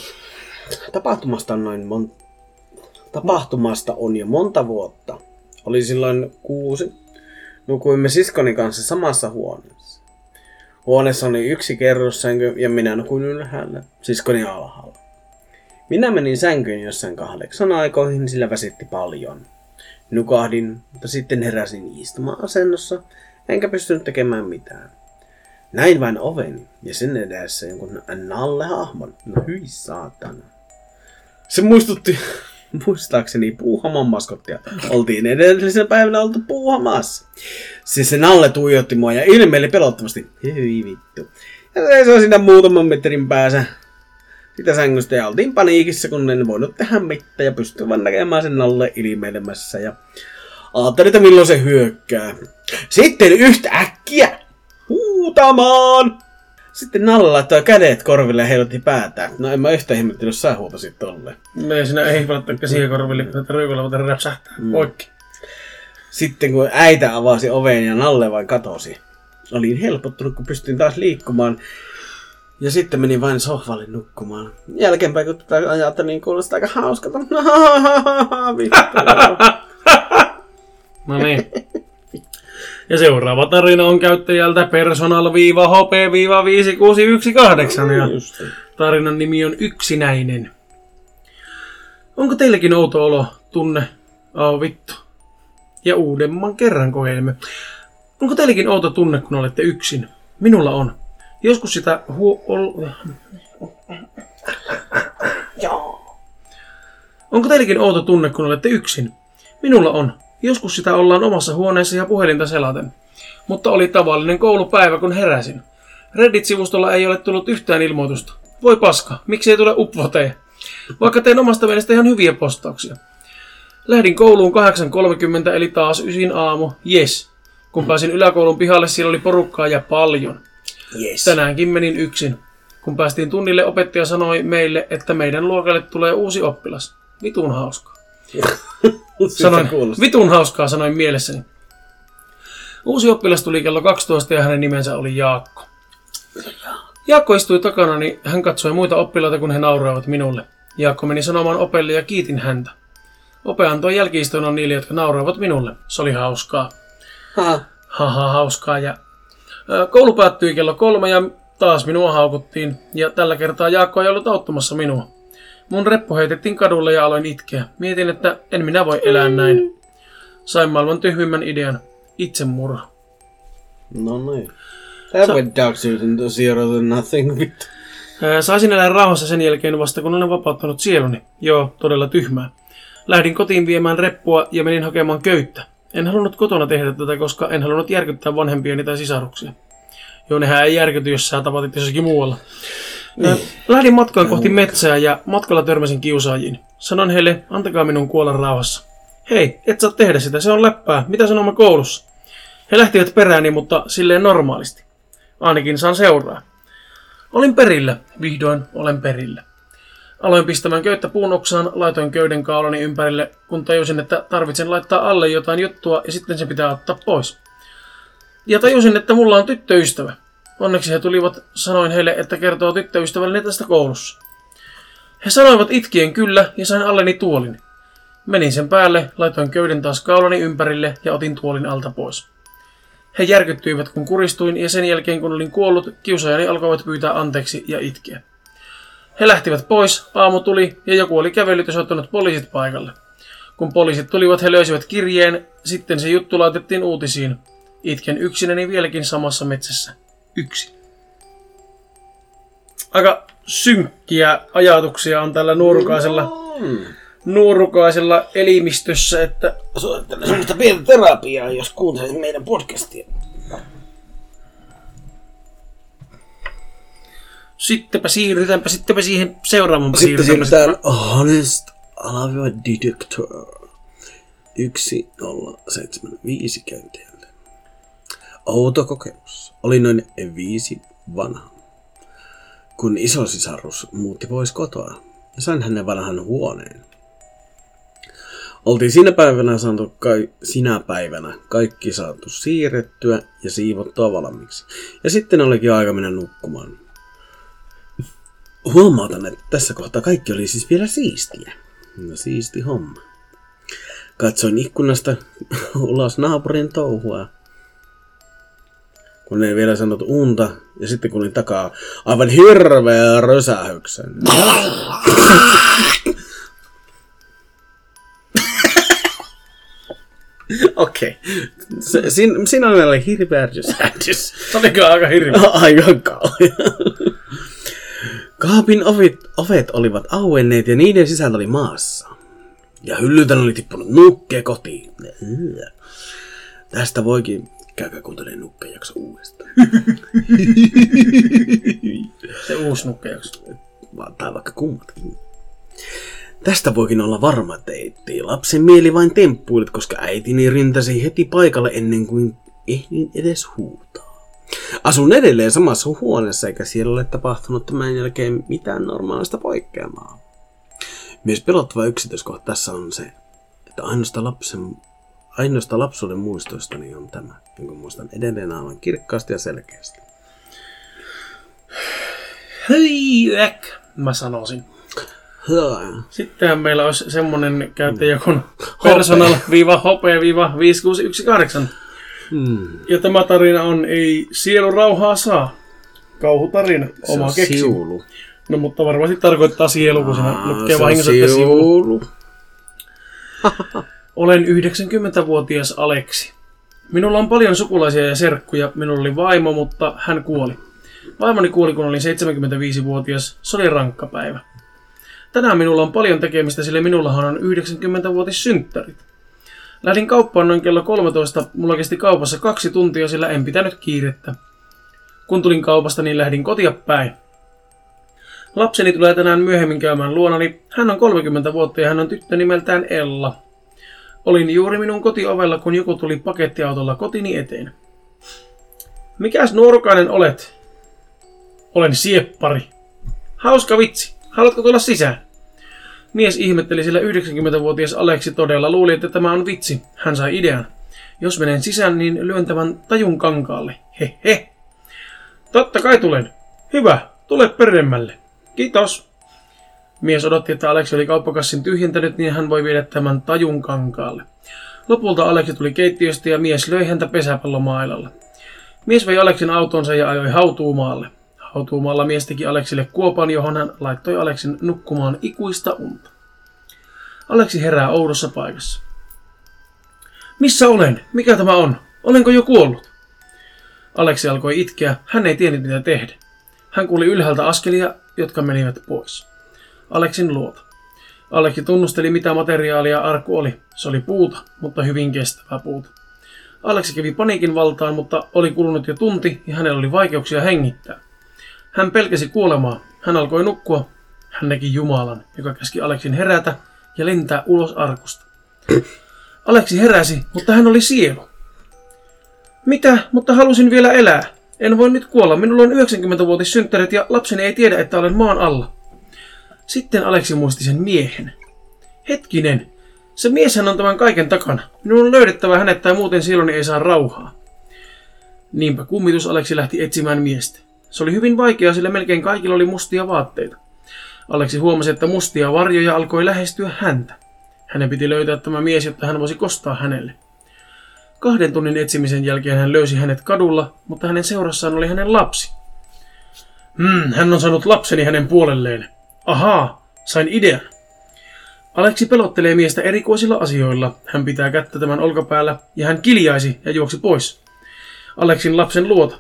Tapahtumasta on, noin mon... Tapahtumasta on jo monta vuotta. Oli silloin kuusi. Nukuimme siskoni kanssa samassa huoneessa. Huoneessa oli yksi kerrossänky ja minä nukuin ylhäällä, siskoni alhaalla. Minä menin sänkyyn jossain kahdeksan aikoihin, sillä väsitti paljon. Nukahdin, mutta sitten heräsin istuma-asennossa, enkä pystynyt tekemään mitään. Näin vain oveni ja sen edessä jonkun nalle-hahmon. No hyi saatana. Se muistutti, muistaakseni puuhaman maskottia. Oltiin edellisenä päivänä oltu puuhamassa. Siis se nalle tuijotti mua ja ilmeili pelottavasti. Hyi vittu. Ja se seisoi siinä muutaman metrin päässä. Sitä sängystä ja oltiin paniikissa, kun en voinut tehdä mitään ja pystyi vaan näkemään sen alle ilmeilemässä ja ajattelin, että milloin se hyökkää. Sitten yhtäkkiä huutamaan! Sitten Nalle laittoi kädet korville ja heilutti päätään. No en mä yhtä ihmettinyt, jos sä huutasit tolle. No ei sinä ei laittaa käsiä korville, kun tätä ryykalla voidaan räpsähtää poikki. Sitten kun äitä avasi oveen ja Nalle vain katosi. Olin helpottunut, kun pystyin taas liikkumaan. Ja sitten menin vain sohvalle nukkumaan. Jälkeenpäin kun tätä ajattelin, niin kuulostaa aika hauskalta. No niin. Ja seuraava tarina on käyttäjältä personal-hopea viisi kuusi yksi kahdeksan. Ja tarinan nimi on Yksinäinen. Onko teilläkin outo olo, tunne, oh, vittu, ja uudemman kerran kokeilemme. Onko teilläkin outo tunne, kun olette yksin? Minulla on. Joskus sitä huo... Ol... Onko teilläkin outo tunne, kun olette yksin? Minulla on. Joskus sitä ollaan omassa huoneessa ja puhelinta selaten. Mutta oli tavallinen koulupäivä, kun heräsin. Reddit-sivustolla ei ole tullut yhtään ilmoitusta. Voi paska, miksi ei tule upvoteja? Vaikka teen omasta mielestä ihan hyviä postauksia. Lähdin kouluun kahdeksan kolmekymmentä eli taas ysin aamu. Jes. Kun pääsin yläkoulun pihalle, siellä oli porukkaa ja paljon. Yes. Tänäänkin menin yksin. Kun päästiin tunnille, opettaja sanoi meille, että meidän luokalle tulee uusi oppilas. Vitun hauskaa. Sanoin, vitun hauskaa, sanoin mielessäni. Uusi oppilas tuli kello kaksitoista ja hänen nimensä oli Jaakko. Jaakko istui takana, niin hän katsoi muita oppilaita, kun he nauraavat minulle. Jaakko meni sanomaan opelle ja kiitin häntä. Ope antoi jälkiistunnon niille, jotka nauraavat minulle. Se oli hauskaa. Ha. Haha, hauskaa. Ja koulu päättyi kello kolme ja taas minua haukuttiin. Ja tällä kertaa Jaakko ei ollut auttamassa minua. Mun reppu heitettiin kadulle ja aloin itkeä. Mietin, että en minä voi elää näin. Sain maailman tyhmimmän idean. Itsemurha. No niin. That went dark to zero to nothing. Saisin elää rauhassa sen jälkeen vasta, kun olen vapauttanut sieluni. Joo, todella tyhmää. Lähdin kotiin viemään reppua ja menin hakemaan köyttä. En halunnut kotona tehdä tätä, koska en halunnut järkyttää vanhempiani tai sisaruksia. Joo, nehän ei järkyty, jos sä tapatit jossakin muualla. Niin. Lähdin matkaan kohti metsää ja matkalla törmäsin kiusaajiin. Sanon heille, antakaa minun kuolla rauhassa. Hei, et saa tehdä sitä, se on läppää. Mitä sanomme koulussa? He lähtivät perääni, mutta silleen normaalisti. Ainakin saan seuraa. Olin perillä. Vihdoin olen perillä. Aloin pistämään köyttä puun oksaan, laitoin köyden kaulani ympärille, kun tajusin, että tarvitsen laittaa alle jotain juttua ja sitten se pitää ottaa pois. Ja tajusin, että mulla on tyttöystävä. Onneksi he tulivat, sanoin heille, että kertoo tyttöystävälleni tästä koulussa. He sanoivat itkien kyllä ja sain alleni tuolin. Menin sen päälle, laitoin köyden taas kaulani ympärille ja otin tuolin alta pois. He järkyttyivät, kun kuristuin, ja sen jälkeen, kun olin kuollut, kiusaajani alkoivat pyytää anteeksi ja itkeä. He lähtivät pois, aamu tuli, ja joku oli kävellyt ja soittanut poliisit paikalle. Kun poliisit tulivat, he löysivät kirjeen, sitten se juttu laitettiin uutisiin. Itken yksinäni vieläkin samassa metsässä. Yksi. Aika synkkiä ajatuksia on tällä nuorukaisella, nuorukaisella elimistössä, että... Soitetaan sellaista pientä terapiaa, jos kuuntelisit meidän podcastia. Sittenpä siirrytäänpä sittenpä siihen seuraamaan. Sitten siirrytään Honest I Love Your Detector yksi nolla seitsemän viisi käynteelle. Outo kokemus. Oli noin viisi vanha, kun isosisarus muutti pois kotoa ja sain hänen vanhan huoneen. Oltiin sinä päivänä, saatu kai, sinä päivänä kaikki saatu siirrettyä ja siivottua valmiiksi. Ja sitten olikin aika mennä nukkumaan. Huomautan, että tässä kohtaa kaikki oli siis vielä siistiä. No, siisti homma. Katsoin ikkunasta ulos naapurin touhua, kun ei vielä sanot unta. Ja sitten kuulin takaa aivan hirveä rösähyksen. Okei. Okay. Sin- siinä on vielä hirveä rösähdys. Oliko aika hirveä? Aika kauhean. Kaapin ovet, ovet olivat auenneet ja niiden sisältö oli maassa. Ja hyllyltä oli tippunut nukke kotiin. Yö. Tästä voikin käydä kuuntelemaan nukkejakso uudestaan. Se uusi nukkejakso. Tai vaikka kummatkin. Tästä voikin olla varma, että ettei lapsen mieli vain temppuilet, koska äitini rintäsi heti paikalle ennen kuin ehdin edes huutaa. Asun edelleen samassa huoneessa, eikä siellä ole tapahtunut tämän jälkeen mitään normaalista poikkeamaa. Myös pelottava yksityiskohta tässä on se, että ainoasta, lapsen, ainoasta lapsuuden muistoistani on tämä, jonka muistan edelleen aivan kirkkaasti ja selkeästi. Hyi äk, mä sanoisin. Sittenhän meillä olisi semmonen käyttäjä kuin personal-hope viisi kuusi yksi kahdeksan. Hmm. Ja tämä tarina on ei sielu rauhaa saa. Kauhutarina. Oma keksi. No mutta varmasti tarkoittaa sielu, kun sinä lukee vahingossa, että siulu. Olen yhdeksänkymmenvuotias Aleksi. Minulla on paljon sukulaisia ja serkkuja. Minulla oli vaimo, mutta hän kuoli. Vaimoni kuoli, kun olin seitsemänkymmentäviisivuotias. Se oli rankka päivä. Tänään minulla on paljon tekemistä, sillä minullahan on yhdeksänkymmenvuotis synttärit. Lähdin kauppaan noin kello kolmetoista, mulla kesti kaupassa kaksi tuntia, sillä en pitänyt kiirettä. Kun tulin kaupasta, niin lähdin kotia päin. Lapseni tulee tänään myöhemmin käymään luonani. Hän on kolmekymmentä vuotta ja hän on tyttö nimeltään Ella. Olin juuri minun kotiovella, kun joku tuli pakettiautolla kotini eteen. Mikäs nuorukainen olet? Olen sieppari. Hauska vitsi. Haluatko tulla sisään? Mies ihmetteli, sillä yhdeksänkymmenvuotias Aleksi todella luuli, että tämä on vitsi. Hän sai idean. Jos menen sisään, niin lyön tämän tajun kankaalle. He he. Totta kai tulen. Hyvä, tule peremmälle. Kiitos. Mies odotti, että Aleksi oli kauppakassin tyhjentänyt, niin hän voi viedä tämän tajun kankaalle. Lopulta Aleksi tuli keittiöstä ja mies löi häntä pesäpallomailalla. Mies vei Aleksin autonsa ja ajoi hautuumaalle. Hautuumaalla mies teki Aleksille kuopan, johon hän laittoi Aleksin nukkumaan ikuista unta. Aleksi herää oudossa paikassa. Missä olen? Mikä tämä on? Olenko jo kuollut? Aleksi alkoi itkeä. Hän ei tiennyt mitä tehdä. Hän kuuli ylhäältä askelia, jotka menivät pois. Aleksin luota. Aleksi tunnusteli, mitä materiaalia arkku oli. Se oli puuta, mutta hyvin kestävää puuta. Aleksi kävi paniikin valtaan, mutta oli kulunut jo tunti ja hänellä oli vaikeuksia hengittää. Hän pelkäsi kuolemaa. Hän alkoi nukkua. Hän näki Jumalan, joka käski Aleksin herätä ja lentää ulos arkusta. Aleksi heräsi, mutta hän oli sielu. Mitä? Mutta halusin vielä elää. En voi nyt kuolla. Minulla on yhdeksänkymmenvuotis synttärit ja lapseni ei tiedä, että olen maan alla. Sitten Aleksi muisti sen miehen. Hetkinen. Se mieshän on tämän kaiken takana. Minun on löydettävä hänet tai muuten sieluni ei saa rauhaa. Niinpä kummitus Aleksi lähti etsimään miestä. Se oli hyvin vaikeaa, sillä melkein kaikilla oli mustia vaatteita. Aleksi huomasi, että mustia varjoja alkoi lähestyä häntä. Hänen piti löytää tämä mies, jotta hän voisi kostaa hänelle. Kahden tunnin etsimisen jälkeen hän löysi hänet kadulla, mutta hänen seurassaan oli hänen lapsi. Hmm, hän on saanut lapseni hänen puolelleen. Ahaa, sain idean. Aleksi pelottelee miestä erikoisilla asioilla. Hän pitää kättä tämän olkapäällä ja hän kiljaisi ja juoksi pois. Aleksin lapsen luota.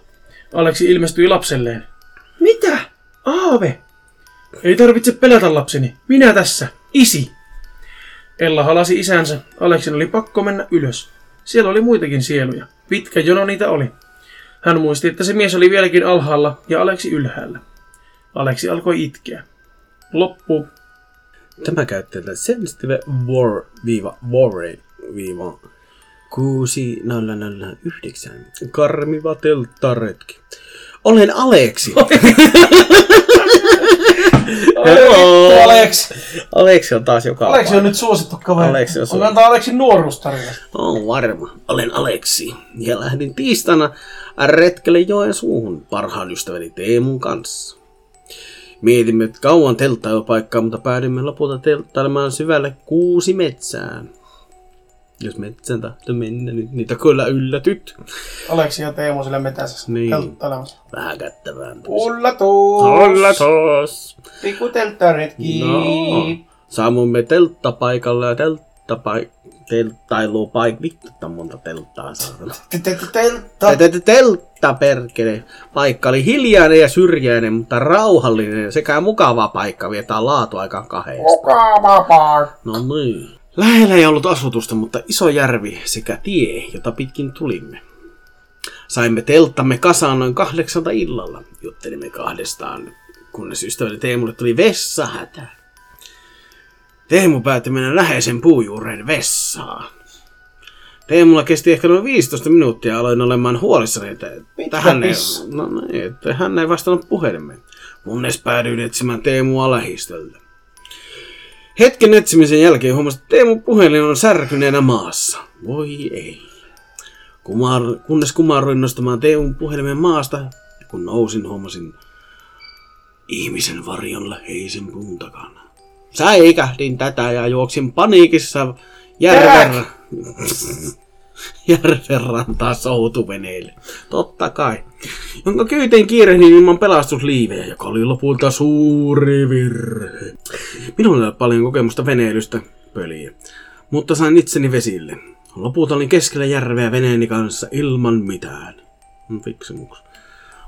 Aleksi ilmestyi lapselleen. Mitä? Aave! Ei tarvitse pelätä lapseni. Minä tässä. Isi! Ella halasi isänsä. Aleksin oli pakko mennä ylös. Siellä oli muitakin sieluja. Pitkä jono niitä oli. Hän muisti, että se mies oli vieläkin alhaalla ja Aleksi ylhäällä. Aleksi alkoi itkeä. Loppu. Tämä käyttää sensitive word-kuusi nolla nolla yhdeksän. Karmiva telttaretki. Olen Aleksi. Hello. Aleksi. Aleksi on taas joka Aleksi on nyt suosittu kaveri. Aleksi on suosittu. Olen Aleksin nuoruustarina. On varma. Olen Aleksi. Ja lähdin tiistaina retkelle joen suuhun parhaan ystäväni Teemun kanssa. Mietimme kauan telttailupaikkaa, mutta päädymme lopulta telttailemaan syvälle kuusi metsään. Jos metsän tahto mennä nyt, niitä kyllä yllätyt. Aleksi ja Teemu sillä metässä niin. Telttailemassa. Vähän kättä vähän. Ullatus! Ullatus! Pikku telttaretki! No. Saamumme telttapaikalla ja telttapaik... Telttailupaik... Vittu, on monta telttaa saatana. Teltta! Teltta perkele! Paikka oli hiljainen ja syrjäinen, mutta rauhallinen sekä mukava paikka. Vietään laatuaikaan kahdesta. Mukava paikka! No niin. Lähellä ei ollut asutusta, mutta iso järvi sekä tie, jota pitkin tulimme. Saimme telttamme kasaan noin kahdeksalta illalla. Juttelimme kahdestaan, kunnes ystäväni Teemulle tuli vessahätä. Teemu päätti mennä läheisen puujuureen vessaan. Teemulla kesti ehkä noin viisitoista minuuttia ja aloin olemaan huolissani, että, että, hän, ei, no, että hän ei vastannut puhelimme, kunnes päädyin etsimään Teemua lähistöltä. Hetken etsimisen jälkeen huomasin, että Teemun puhelin on särkyneenä maassa. Voi ei. Kumar, kunnes kumarruin nostamaan Teemun puhelimen maasta, kun nousin, huomasin ihmisen varjon läheisen puun takana. Säikähdin tätä ja juoksin paniikissa järven, järven rantaa soutuveneille. Totta kai. Jonka kyyteen kiirehdin ilman pelastusliivejä, joka oli lopulta suuri virhe. Minulla ei ole paljon kokemusta veneilystä, pöliä, mutta sain itseni vesille. Lopulta olin keskellä järveä veneeni kanssa ilman mitään. Fiksumuks.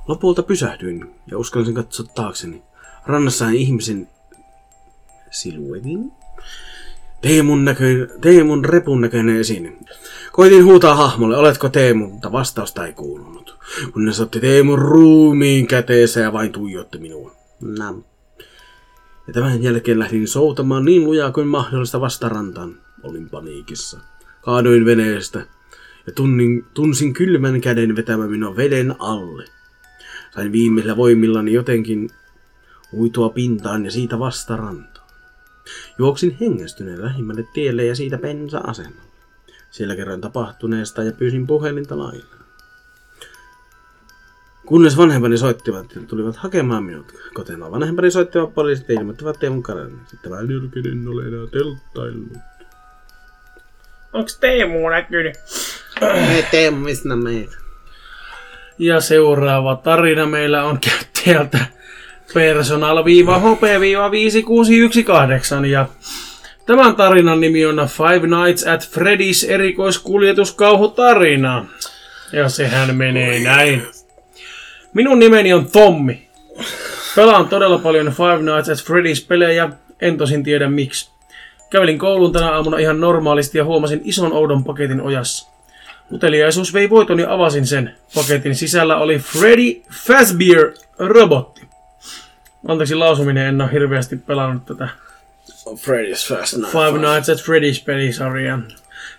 Lopulta pysähdyin ja uskalsin katsoa taakseni. Rannassa sain ihmisen siluetin. Teemun, näköinen, Teemun repun näköinen esine. Koitin huutaa hahmolle, oletko Teemu, mutta vastausta ei kuulunut. Kunnes otti Teemun ruumiin käteensä ja vain tuijotti minua. Nam. Ja tämän jälkeen lähdin soutamaan niin lujaa kuin mahdollista vastarantaan. Olin paniikissa. Kaaduin veneestä ja tunnin, tunsin kylmän käden vetämään minua veden alle. Sain viimeisillä voimillani jotenkin uitua pintaan ja siitä vastarantaan. Juoksin hengästyneen lähimmälle tielle ja siitä bensa-asemalle. Siellä kerran tapahtuneesta ja pyysin puhelinta lainaa. Kunnes vanhempani soittivat, tulivat hakemaan minut kotiin. Vanhempani soittivat poliisit ja ilmoittivat Teemun kadonneen. Sitten vähän nyrkin en ole enää telttaillut. Onks Teemu näkynyt? Ei Teemu, missä nää meitä? Ja seuraava tarina meillä on käyttäjältä personal dash h p dash viisi kuusi yksi kahdeksan ja tämän tarinan nimi on Five Nights at Freddy's erikoiskuljetuskauhutarina. Ja sehän menee näin. Minun nimeni on Tommi. Pelaan todella paljon Five Nights at Freddy's pelejä, en tosin tiedä miksi. Kävelin kouluun tänä aamuna ihan normaalisti ja huomasin ison oudon paketin ojassa. Uteliaisuus vei voiton ja avasin sen. Paketin sisällä oli Freddy Fazbear-robotti. Anteeksi lausuminen, en ole hirveästi pelannut tätä Freddy's Fast Night Five Nights at Freddy's pelisarjaa.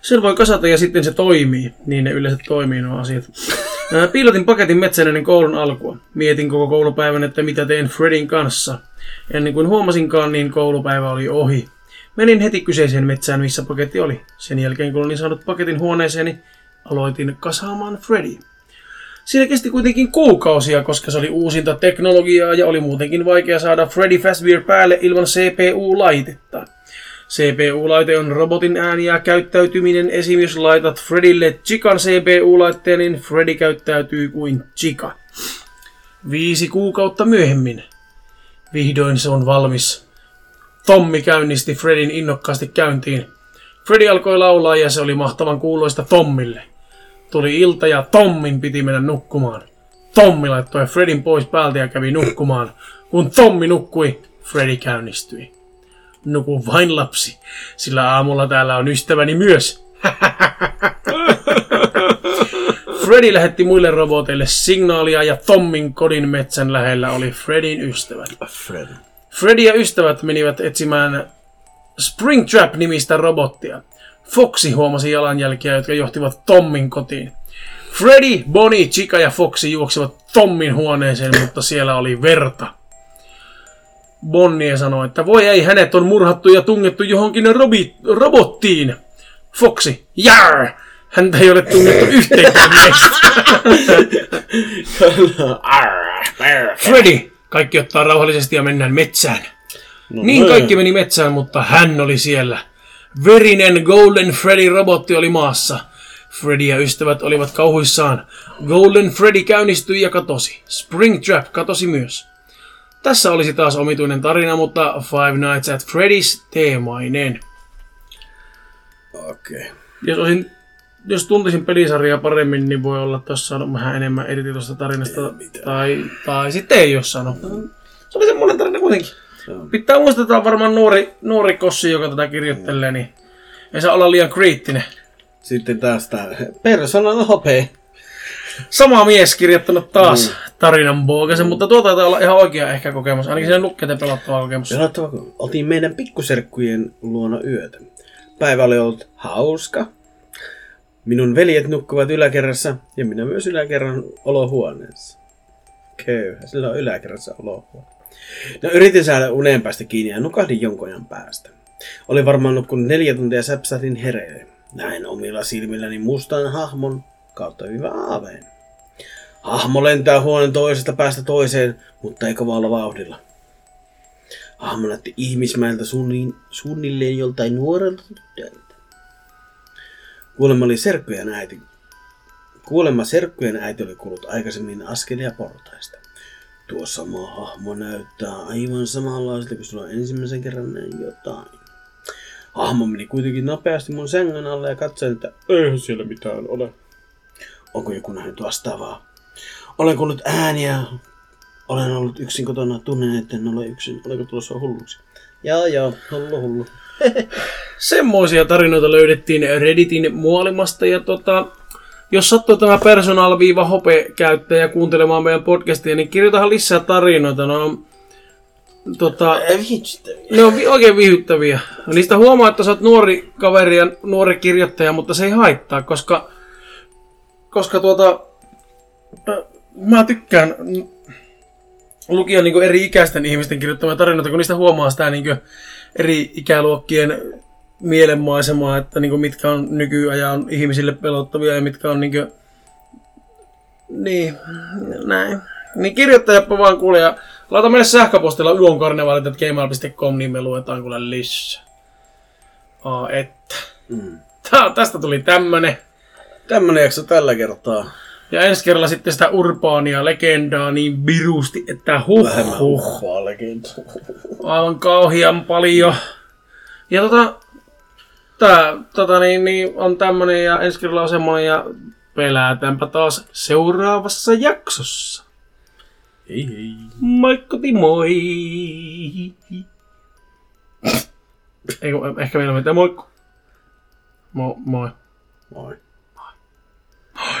Sen voi kasata ja sitten se toimii. Niin ne yleensä toimii nuo asiat. Piilotin paketin metsän ennen koulun alkua. Mietin koko koulupäivän, että mitä teen Freddyn kanssa. Ennen kuin huomasinkaan, niin koulupäivä oli ohi. Menin heti kyseiseen metsään, missä paketti oli. Sen jälkeen, kun olin saanut paketin huoneeseeni, aloitin kasaamaan Freddy. Siinä kesti kuitenkin kuukausia, koska se oli uusinta teknologiaa ja oli muutenkin vaikea saada Freddy Fazbear päälle ilman C P U-laitetta. C P U-laite on robotin ääni ja käyttäytyminen. Esimerkiksi jos laitat Freddylle Chikan C P U-laitteen, niin Freddy käyttäytyy kuin Chika. Viisi kuukautta myöhemmin. Vihdoin se on valmis. Tommi käynnisti Freddyn innokkaasti käyntiin. Freddy alkoi laulaa ja se oli mahtavan kuuloista Tommille. Tuli ilta ja Tommin piti mennä nukkumaan. Tommi laittoi Freddyn pois päältä ja kävi nukkumaan. Kun Tommi nukkui, Freddy käynnistyi. Nuku vain lapsi, sillä aamulla täällä on ystäväni myös. Freddy lähetti muille roboteille signaalia ja Tommin kodin metsän lähellä oli Freddyn ystävät. Freddy. Freddy ja ystävät menivät etsimään Springtrap-nimistä robottia. Foxy huomasi jalanjälkiä, jotka johtivat Tommin kotiin. Freddy, Bonnie, Chica ja Foxy juoksivat Tommin huoneeseen, mutta siellä oli verta. Bonnie sanoi, että voi ei, hänet on murhattu ja tungettu johonkin robi- robottiin. Foxy, jarr! Häntä ei ole tungettu yhteenkään metsään. Freddy, kaikki ottaa rauhallisesti ja mennään metsään. No, niin kaikki meni metsään, mutta hän oli siellä. Verinen Golden Freddy-robotti oli maassa. Freddy ja ystävät olivat kauhuissaan. Golden Freddy käynnistyi ja katosi. Springtrap katosi myös. Tässä olisi taas omituinen tarina, mutta Five Nights at Freddy's teemainen. Okei. Okay. Jos, jos tuntisin pelisarjaa paremmin, niin voi olla, että olisi saanut vähän enemmän irti tuosta tarinasta. Tai, tai sitten ei ole saanut. Mm. Se oli semmoinen tarina kuitenkin. Mm. Pitää muistaa, että on varmaan nuori, nuori kossi, joka tätä kirjoittelee, mm. niin ei saa olla liian kriittinen. Sitten taas tämä Personal Hopee. Sama mies kirjoittanut taas mm. tarinan bogasen, mutta tuota taitaa olla ihan oikea ehkä kokemus. Ainakin siinä nukkeiden pelottava kokemus. Pelottava. Oltiin meidän pikkuserkkujen luona yötä. Päivä oli ollut hauska. Minun veljet nukkuvat yläkerrassa ja minä myös yläkerran olohuoneessa. Köyhä, sillä on yläkerrassa olohuone. No yritin saada unen päästä kiinni ja nukahdin jonkun ajan päästä. Olin varmaan nukkunut neljä tuntia ja säpsähdin hereille. Näin omilla silmilläni mustan hahmon kautta viivä aaveen. Hahmo lentää huoneen toisesta päästä toiseen, mutta ei kovalla vauhdilla. Hahmo näytti ihmismäiltä sunnin, suunnilleen joltain nuorelta tytöltä. Kuulemma oli serkkujen äiti. Kuulemma serkkujen äiti oli kuullut aikaisemmin askelia portaista. Tuo sama hahmo näyttää aivan samanlaiselta, kun sulla on ensimmäisen kerran näin jotain. Hahmo meni kuitenkin nopeasti mun sängyn alle ja katsoin, että eihän siellä mitään ole. Onko joku nähnyt vastaavaa? Olen kuullut ääniä. Olen ollut yksin kotona. Tunnen, etten ole yksin. Olenko tulossa hulluksi? Joo, joo. Hullu, hullu. Semmoisia tarinoita löydettiin Redditin muolimasta. Ja tota, jos sattuu tämä personal-hope-käyttäjä kuuntelemaan meidän podcastia, niin kirjoitahan lisää tarinoita. Ne on, tota, ne on oikein viihdyttäviä. Niistä huomaa, että sä oot nuori kaveri ja nuori kirjoittaja, mutta se ei haittaa, koska... Koska tuota, mä tykkään lukia niinku eri ikäisten ihmisten kirjoittamia tarinoita, kun niistä huomaa sitä niinku eri ikäluokkien mielenmaisemaa, että niinku mitkä on nykyajan ihmisille pelottavia ja mitkä on niinku Niin, näin. Niin kirjoittajappa vaan kuulija. Laita meille sähköpostilla y o n karnevaalit ät gmail piste com, niin me luetaan kuule lisää. Aa, että. Mm. Tää, tästä tuli tämmönen. Tämmönen jakso tällä kertaa. Ja ensi kerralla sitten sitä urbaania legendaa niin virusti, että huh huh. Aivan kauhian paljon. Ja tota, tää tota niin, niin on tämmönen ja ensi kerralla on semmonen ja pelätäänpä taas seuraavassa jaksossa. Hei hei. Moikka Timoi. Eikö, ehkä meillä mitään moikku. Moi. Moi. Moi. Moi. Moi.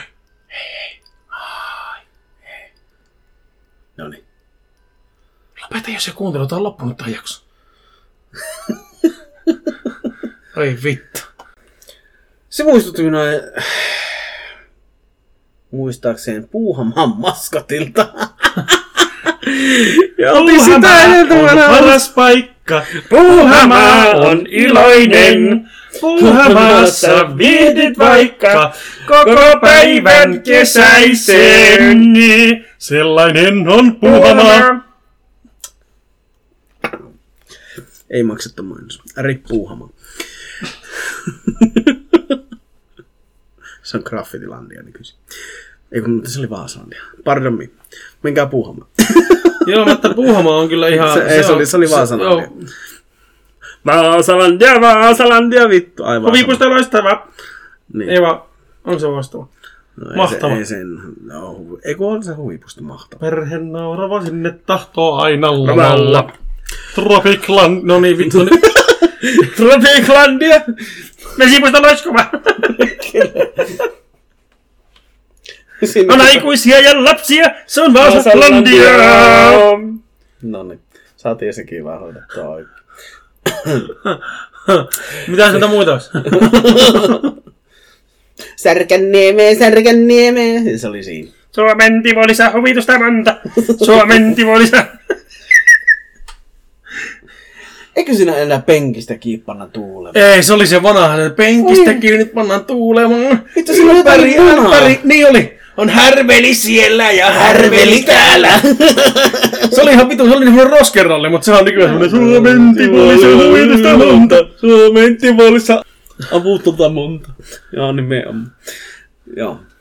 No niin. Lopeta, jos se kuuntelu, tää on loppunut tää jakso. Ai vittu. Se muistutti minua muistaakseen puuhamaan maskatilta. Ja puuhamaa on paras paikka. Puuhamaa on iloinen. Puuhamaassa viihdyt vaikka koko päivän kesäisen. Sellainen on Puuhamaa. Ei maksetta mainos. Rip Puuhamaa. Se on graffitilandia nykyisin. Ei kun se oli Vaasalandia. Pardon me. Menkää Puuhamaa. Joo, mutta Puuhamaa on kyllä ihan... Se, se, ei, se, on, oli, se oli Vaasalandia. Se, Vaasalandia, Vaasalandia, vittu. Ai Vaasalandia. Huvipusta loistava. Niin. Ei vaan, onko se vastuva? No ei mahtava. Se, ei sen, no, huvi, eiku on se huvipusta mahtava. Perhe naurava sinne tahtoo aina lomalla. Tropikland... No niin, vittu. Tropiklandia. Vesipusta loiskova. On aikuisia ja lapsia, se on Vaasalandia. No niin, saatiin sekin vähän hoidettua oikein. Mitäs näitä muuta olisi? Särkänniemeen, Särkänniemeen. Se oli siinä. Suomen Timo lisää huvitusta monta. Suomen Timo lisää. Eikö sinä enää penkistä kiinni panna tuulemaan? Ei, se oli se vanha. Penkistä kiinni pannaan tuulemaan. Vittu, sinä oli pari, pari. Niin oli. On härveli siellä ja härveli täällä. Se oli ihan vitu, se oli niin semmoinen roskeralli, mutta se on nykyään semmoinen Suomen Tivolissa huitusta monta. Suomen Tivolissa avutulta monta. Jaa, nimenomaan. Joo.